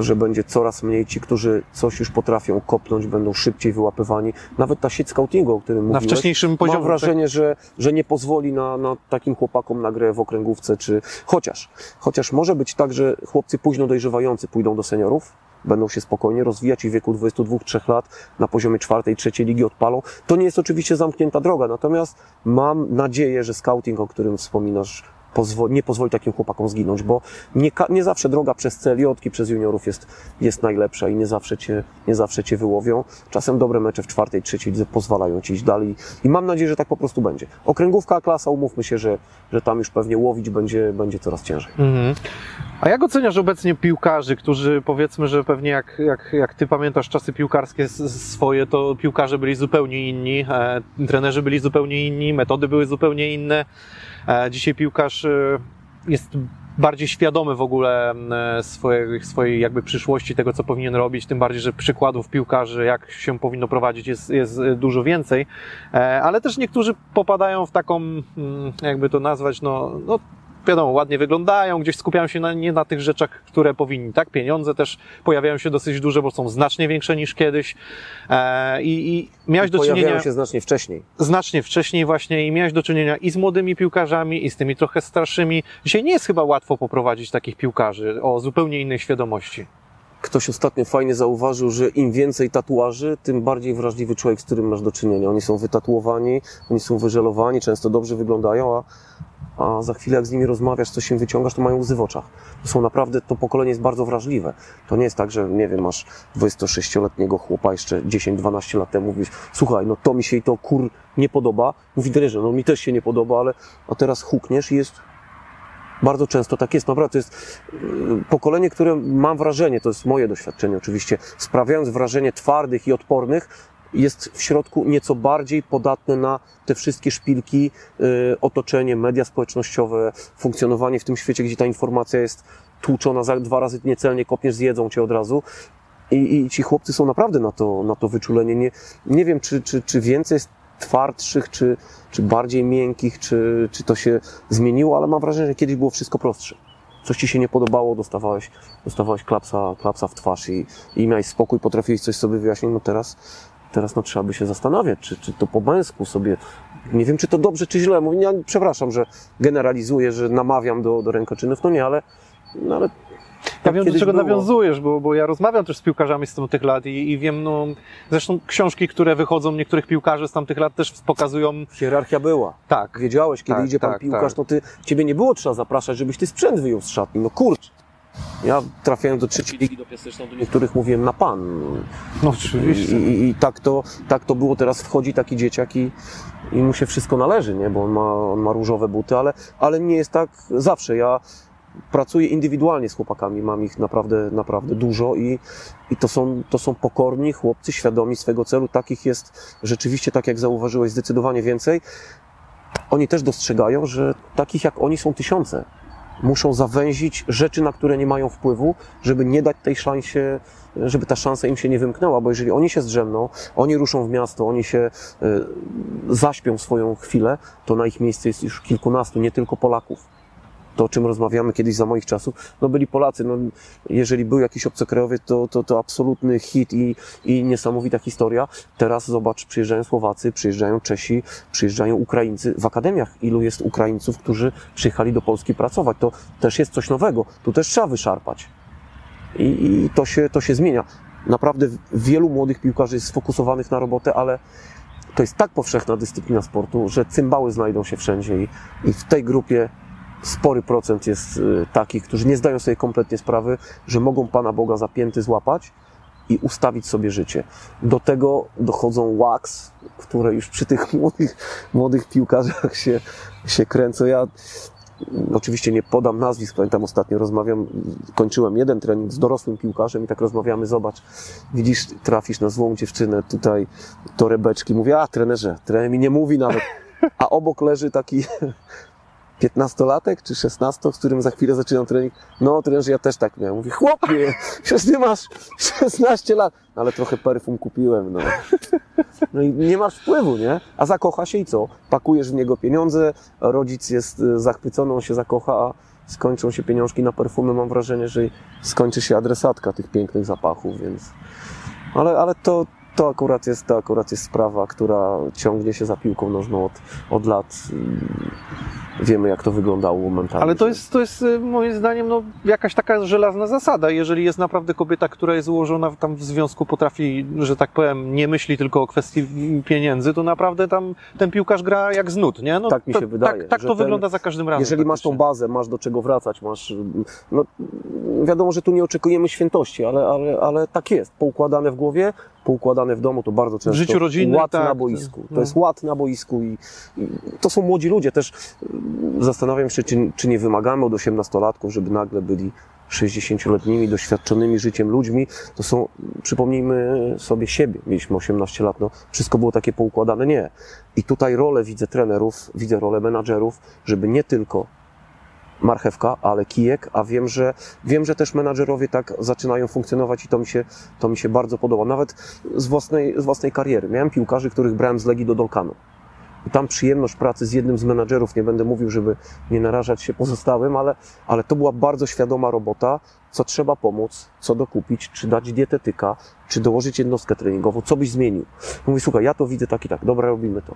że będzie coraz mniej. Ci, którzy coś już potrafią kopnąć, będą szybciej wyłapywani. Nawet ta sieć scoutingu, o którym mówiłeś, na wcześniejszym poziomie. Mam wrażenie, że, że nie pozwoli na, na takim chłopakom na grę w okręgówce. Czy... Chociaż, chociaż może być tak, że chłopcy późno dojrzewający pójdą do seniorów, będą się spokojnie rozwijać i w wieku dwudziestu dwóch do trzech lat na poziomie czwartej, trzeciej ligi odpalą. To nie jest oczywiście zamknięta droga, natomiast mam nadzieję, że scouting, o którym wspominasz, pozwoli, nie pozwoli takim chłopakom zginąć, bo nie, nie zawsze droga przez celiotki, przez juniorów jest, jest najlepsza i nie zawsze, cię, nie zawsze cię wyłowią. Czasem dobre mecze w czwartej, trzeciej lidze pozwalają ci iść dalej i mam nadzieję, że tak po prostu będzie. Okręgówka A-klasa, umówmy się, że, że tam już pewnie łowić będzie, będzie coraz ciężej. Mhm. A jak oceniasz obecnie piłkarzy, którzy powiedzmy, że pewnie jak, jak, jak ty pamiętasz czasy piłkarskie swoje, to piłkarze byli zupełnie inni, e, trenerzy byli zupełnie inni, metody były zupełnie inne. E, dzisiaj piłkarz e, jest bardziej świadomy w ogóle swojej, swojej jakby przyszłości, tego co powinien robić, tym bardziej, że przykładów piłkarzy, jak się powinno prowadzić jest, jest dużo więcej, e, ale też niektórzy popadają w taką, jakby to nazwać, no, no wiadomo, ładnie wyglądają, gdzieś skupiają się na, nie na tych rzeczach, które powinni, tak? Pieniądze też pojawiają się dosyć duże, bo są znacznie większe niż kiedyś e, i, i miałeś I do czynienia... Pojawiają się znacznie wcześniej. Znacznie wcześniej właśnie i miałeś do czynienia i z młodymi piłkarzami, i z tymi trochę starszymi. Dzisiaj nie jest chyba łatwo poprowadzić takich piłkarzy o zupełnie innej świadomości. Ktoś ostatnio fajnie zauważył, że im więcej tatuaży, tym bardziej wrażliwy człowiek, z którym masz do czynienia. Oni są wytatuowani, oni są wyżelowani, często dobrze wyglądają, a a za chwilę jak z nimi rozmawiasz, coś się wyciągasz, to mają łzy w oczach. To są naprawdę, to pokolenie jest bardzo wrażliwe. To nie jest tak, że, nie wiem, masz dwudziestosześcioletniego chłopa jeszcze dziesięć dwanaście lat temu, mówisz, słuchaj, no to mi się i to kur nie podoba. Mówi, że no mi też się nie podoba, ale a teraz hukniesz i jest... Bardzo często tak jest, naprawdę to jest pokolenie, które mam wrażenie, to jest moje doświadczenie oczywiście, sprawiając wrażenie twardych i odpornych, jest w środku nieco bardziej podatne na te wszystkie szpilki, y, otoczenie, media społecznościowe, funkcjonowanie w tym świecie, gdzie ta informacja jest tłuczona za dwa razy niecelnie, kopniesz, zjedzą cię od razu. I, i ci chłopcy są naprawdę na to, na to wyczulenie. Nie, nie wiem, czy, czy, czy więcej jest twardszych, czy, czy bardziej miękkich, czy, czy to się zmieniło, ale mam wrażenie, że kiedyś było wszystko prostsze. Coś ci się nie podobało, dostawałeś, dostawałeś klapsa, klapsa w twarz i, i miałeś spokój, potrafiłeś coś sobie wyjaśnić, no teraz... Teraz no, trzeba by się zastanawiać, czy, czy to po męsku sobie, nie wiem, czy to dobrze, czy źle. Mówię, ja przepraszam, że generalizuję, że namawiam do, do rękoczynów, no nie, ale... No, ale ja wiem, do czego było. Nawiązujesz, bo, bo ja rozmawiam też z piłkarzami z tamtych lat i, i wiem, no... Zresztą książki, które wychodzą niektórych piłkarzy z tamtych lat też pokazują... Hierarchia była. Tak. Wiedziałeś, kiedy tak, idzie pan tak, piłkarz, tak. to ty, ciebie nie było trzeba zapraszać, żebyś ty sprzęt wyjął z szatni, no kurczę. Ja trafiając do trzeciej ligi, do niektórych mówiłem na pan. No oczywiście. I, i, i tak, to, tak to było, teraz wchodzi taki dzieciak i, i mu się wszystko należy, nie? Bo on ma, on ma różowe buty, ale, ale nie jest tak zawsze. Ja pracuję indywidualnie z chłopakami, mam ich naprawdę, naprawdę dużo i, i to są, to są pokorni chłopcy, świadomi swego celu. Takich jest rzeczywiście, tak jak zauważyłeś, zdecydowanie więcej. Oni też dostrzegają, że takich jak oni są tysiące. Muszą zawęzić rzeczy, na które nie mają wpływu, żeby nie dać tej szansie, żeby ta szansa im się nie wymknęła, bo jeżeli oni się zdrzemną, oni ruszą w miasto, oni się y, zaśpią swoją chwilę, to na ich miejsce jest już kilkunastu, nie tylko Polaków. To, o czym rozmawiamy kiedyś za moich czasów, no byli Polacy, no jeżeli był jakiś obcokrajowiec, to, to, to absolutny hit i, i niesamowita historia. Teraz zobacz, przyjeżdżają Słowacy, przyjeżdżają Czesi, przyjeżdżają Ukraińcy. W akademiach ilu jest Ukraińców, którzy przyjechali do Polski pracować, to też jest coś nowego, tu też trzeba wyszarpać i, i to, się, to się zmienia. Naprawdę wielu młodych piłkarzy jest sfokusowanych na robotę, ale to jest tak powszechna dyscyplina sportu, że cymbały znajdą się wszędzie i, i w tej grupie spory procent jest takich, którzy nie zdają sobie kompletnie sprawy, że mogą Pana Boga za pięty złapać i ustawić sobie życie. Do tego dochodzą łaks, które już przy tych młodych, młodych piłkarzach się, się kręcą. Ja oczywiście nie podam nazwisk, pamiętam ostatnio rozmawiam, kończyłem jeden trening z dorosłym piłkarzem i tak rozmawiamy, zobacz, widzisz, trafisz na złą dziewczynę, tutaj torebeczki. Mówię, a trenerze, trener mi nie mówi nawet. a obok leży taki piętnastolatek czy szesnastok, z którym za chwilę zaczynam trening. No, trenerze, ja też tak miałem. Mówię, chłopie, przecież nie masz szesnaście lat. No, ale trochę perfum kupiłem, no. No i nie masz wpływu, nie? A zakocha się i co? Pakujesz w niego pieniądze, rodzic jest zachwycony, on się zakocha, a skończą się pieniążki na perfumy. Mam wrażenie, że skończy się adresatka tych pięknych zapachów, więc... Ale, ale to... To akurat, jest, to akurat jest sprawa, która ciągnie się za piłką nożną od, od lat. Wiemy, jak to wyglądało momentalnie. Ale to jest, to jest moim zdaniem no, jakaś taka żelazna zasada. Jeżeli jest naprawdę kobieta, która jest ułożona tam w związku, potrafi, że tak powiem, nie myśli tylko o kwestii pieniędzy, to naprawdę tam ten piłkarz gra jak z nut, nie? No, tak mi się to, wydaje. Tak, tak to ten, wygląda za każdym razem. Jeżeli masz tą bazę, masz do czego wracać, masz... No, wiadomo, że tu nie oczekujemy świętości, ale, ale, ale tak jest. Poukładane w głowie, poukładane w domu, to bardzo często w życiu rodzinnym, ład tak, na boisku. To no. jest ład na boisku i, i to są młodzi ludzie. Też zastanawiam się, czy, czy nie wymagamy od osiemnastolatków, żeby nagle byli sześćdziesięcioletnimi, doświadczonymi życiem ludźmi. To są, przypomnijmy sobie siebie, mieliśmy osiemnaście lat, no wszystko było takie poukładane, nie. I tutaj rolę widzę trenerów, widzę rolę menadżerów, żeby nie tylko marchewka, ale kijek, a wiem, że wiem, że też menadżerowie tak zaczynają funkcjonować i to mi się, to mi się bardzo podoba. Nawet z własnej, z własnej kariery. Miałem piłkarzy, których brałem z Legii do Dolkanu. I tam przyjemność pracy z jednym z menadżerów, nie będę mówił, żeby nie narażać się pozostałym, ale, ale to była bardzo świadoma robota, co trzeba pomóc, co dokupić, czy dać dietetyka, czy dołożyć jednostkę treningową, co byś zmienił. Mówi, słuchaj, ja to widzę tak i tak, dobra, robimy to.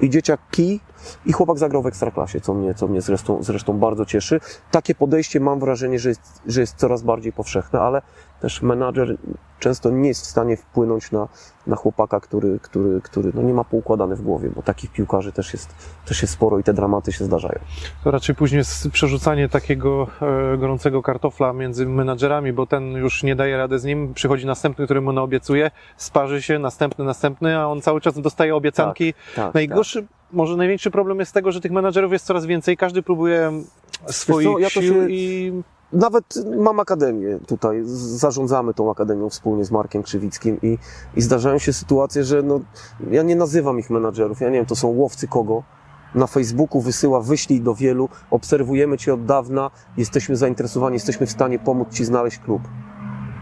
I dzieciak kij, i chłopak zagrał w Ekstraklasie, co mnie, co mnie zresztą, zresztą bardzo cieszy. Takie podejście mam wrażenie, że jest, że jest coraz bardziej powszechne, ale też menadżer często nie jest w stanie wpłynąć na, na chłopaka, który, który, który no nie ma poukładany w głowie, bo takich piłkarzy też jest, też jest sporo i te dramaty się zdarzają. To raczej później jest przerzucanie takiego e, gorącego kartofla między menadżerami, bo ten już nie daje rady z nim, przychodzi następny, który mu naobiecuje, sparzy się, następny, następny, a on cały czas dostaje obiecanki. Tak, tak, Najgorszy, tak. Może największy problem jest tego, że tych menadżerów jest coraz więcej, każdy próbuje swoich co, ja to sił się... i... Nawet mam akademię tutaj, zarządzamy tą akademią wspólnie z Markiem Krzywickim i, i zdarzają się sytuacje, że no, ja nie nazywam ich menadżerów, ja nie wiem, to są łowcy kogo. Na Facebooku wysyła, wyślij do wielu, obserwujemy Cię od dawna, jesteśmy zainteresowani, jesteśmy w stanie pomóc Ci znaleźć klub.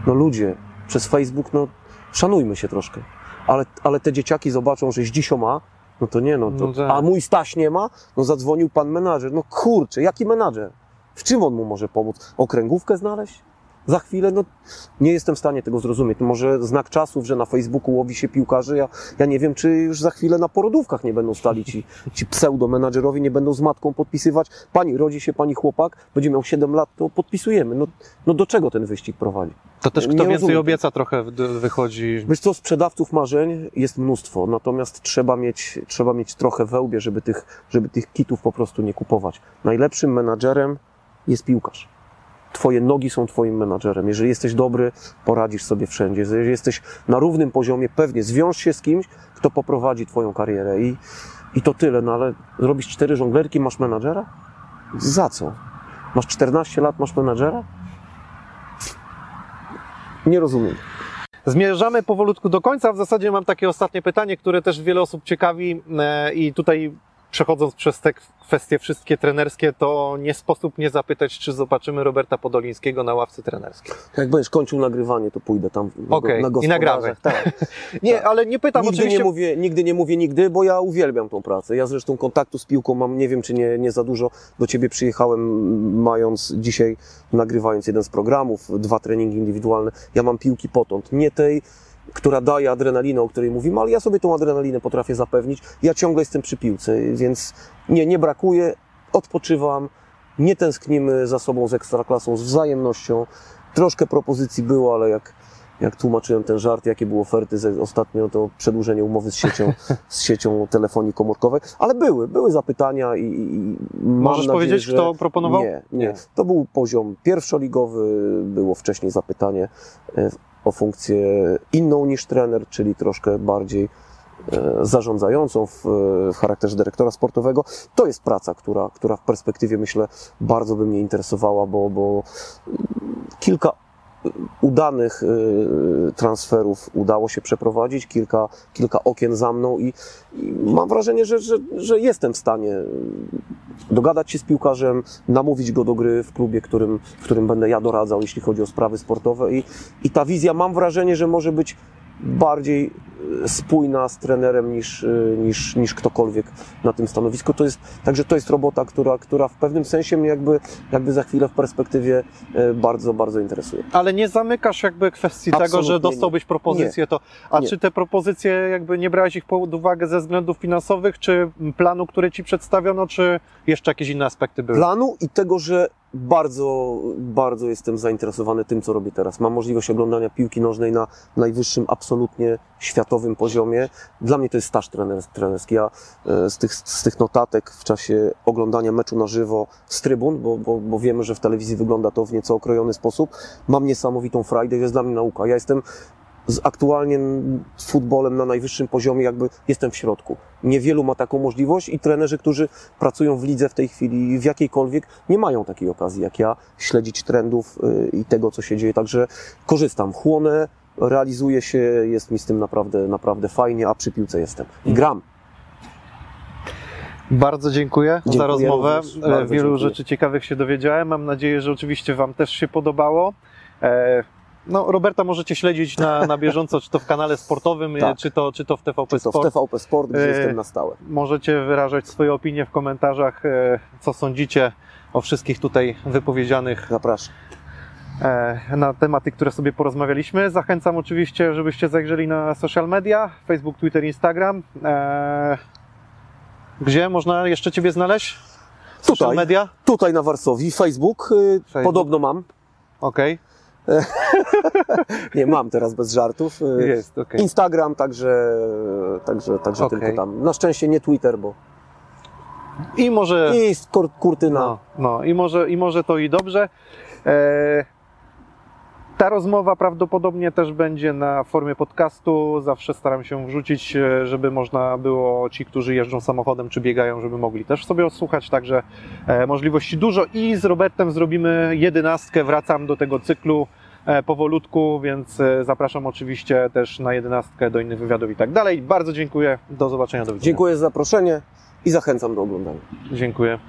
No ludzie, przez Facebook, no szanujmy się troszkę, ale, ale te dzieciaki zobaczą, że Zdzisio ma, no to nie, no to, no tak. A mój Staś nie ma, no zadzwonił pan menadżer, no kurczę, jaki menadżer? W czym on mu może pomóc? Okręgówkę znaleźć? Za chwilę? No, nie jestem w stanie tego zrozumieć. Może znak czasów, że na Facebooku łowi się piłkarzy. Ja, ja nie wiem, czy już za chwilę na porodówkach nie będą stali ci, ci pseudo-menadżerowie, nie będą z matką podpisywać. Pani, rodzi się pani chłopak, będzie miał siedem lat, to podpisujemy. No, no do czego ten wyścig prowadzi? To też kto nie więcej rozumiem. Obieca trochę wychodzi. Wiesz co, sprzedawców marzeń jest mnóstwo, natomiast trzeba mieć, trzeba mieć trochę we łbie, żeby tych, żeby tych kitów po prostu nie kupować. Najlepszym menadżerem jest piłkarz. Twoje nogi są twoim menadżerem. Jeżeli jesteś dobry, poradzisz sobie wszędzie. Jeżeli jesteś na równym poziomie, pewnie zwiąż się z kimś, kto poprowadzi twoją karierę. I, i to tyle, no ale robisz cztery żonglerki, masz menadżera? Za co? Masz czternaście lat, masz menadżera? Nie rozumiem. Zmierzamy powolutku do końca. W zasadzie mam takie ostatnie pytanie, które też wiele osób ciekawi i tutaj... Przechodząc przez te kwestie wszystkie trenerskie, to nie sposób nie zapytać, czy zobaczymy Roberta Podoleńskiego na ławce trenerskiej. Jak będziesz kończył nagrywanie, to pójdę tam okay. na gospodarzach. I nagramy. Tak. Nie, tak. ale nie pytam nigdy oczywiście... Nie mówię, nigdy nie mówię nigdy, bo ja uwielbiam tą pracę. Ja zresztą kontaktu z piłką mam, nie wiem, czy nie, nie za dużo. Do Ciebie przyjechałem mając dzisiaj, nagrywając jeden z programów, dwa treningi indywidualne. Ja mam piłki potąd, nie tej... która daje adrenalinę, o której mówimy, ale ja sobie tą adrenalinę potrafię zapewnić. Ja ciągle jestem przy piłce, więc nie, nie brakuje, odpoczywam, nie tęsknimy za sobą z Ekstraklasą, z wzajemnością. Troszkę propozycji było, ale jak, jak tłumaczyłem ten żart, jakie były oferty ostatnio, to przedłużenie umowy z siecią, z siecią telefonii komórkowej, ale były, były zapytania i, i Możesz nadzieję, powiedzieć, że... kto proponował? Nie, nie, nie. To był poziom pierwszoligowy, było wcześniej zapytanie o funkcję inną niż trener, czyli troszkę bardziej e, zarządzającą w, w charakterze dyrektora sportowego. To jest praca, która, która w perspektywie, myślę, bardzo by mnie interesowała, bo, bo kilka udanych transferów udało się przeprowadzić, kilka, kilka okien za mną i, i mam wrażenie, że, że, że jestem w stanie dogadać się z piłkarzem, namówić go do gry w klubie, którym, w którym będę ja doradzał, jeśli chodzi o sprawy sportowe i, i ta wizja, mam wrażenie, że może być bardziej spójna z trenerem niż, niż, niż ktokolwiek na tym stanowisku. To jest, także to jest robota, która, która w pewnym sensie mnie jakby, jakby za chwilę w perspektywie bardzo, bardzo interesuje. Ale nie zamykasz jakby kwestii absolutnie tego, że dostałbyś propozycję. Nie. To, a nie. Czy te propozycje jakby nie brałeś ich pod uwagę ze względów finansowych, czy planu, który ci przedstawiono, czy jeszcze jakieś inne aspekty były? Planu i tego, że bardzo, bardzo jestem zainteresowany tym, co robię teraz. Mam możliwość oglądania piłki nożnej na najwyższym, absolutnie światowym poziomie. Dla mnie to jest staż trenerski. Ja z tych, z tych notatek w czasie oglądania meczu na żywo z trybun, bo, bo, bo wiemy, że w telewizji wygląda to w nieco okrojony sposób, mam niesamowitą frajdę, jest dla mnie nauka. Ja jestem z aktualnie futbolem na najwyższym poziomie, jakby jestem w środku. Niewielu ma taką możliwość i trenerzy, którzy pracują w lidze w tej chwili, w jakiejkolwiek, nie mają takiej okazji jak ja, śledzić trendów i tego, co się dzieje. Także korzystam, chłonę, realizuję się, jest mi z tym naprawdę, naprawdę fajnie, a przy piłce jestem. Gram. Bardzo dziękuję, dziękuję za rozmowę. Również, Wielu dziękuję. rzeczy ciekawych się dowiedziałem. Mam nadzieję, że oczywiście Wam też się podobało. E No, Roberta możecie śledzić na, na bieżąco, czy to w kanale sportowym, tak. czy, to, czy to w T V P Sport. Czy to w T V P Sport, gdzie e, jestem na stałe. Możecie wyrażać swoje opinie w komentarzach, e, co sądzicie o wszystkich tutaj wypowiedzianych. Zapraszam. E, na tematy, które sobie porozmawialiśmy. Zachęcam oczywiście, żebyście zajrzeli na social media, Facebook, Twitter, Instagram. E, gdzie można jeszcze Ciebie znaleźć? Social tutaj, media? Tutaj na Warszawie. Facebook, Facebook. Podobno mam. Okej. Okay. Nie, mam teraz bez żartów. Jest, okay. Instagram, także, także, także okay. tylko tam. Na szczęście nie Twitter, bo... I może... I kur, kurtyna. No, no i, może, i może to i dobrze. E... Ta rozmowa prawdopodobnie też będzie na formie podcastu. Zawsze staram się wrzucić, żeby można było ci, którzy jeżdżą samochodem czy biegają, żeby mogli też sobie odsłuchać. Także możliwości dużo i z Robertem zrobimy jedenastkę. Wracam do tego cyklu powolutku, więc zapraszam oczywiście też na jedenastkę do innych wywiadów i tak dalej. Bardzo dziękuję. Do zobaczenia. Do widzenia. Dziękuję za zaproszenie i zachęcam do oglądania. Dziękuję.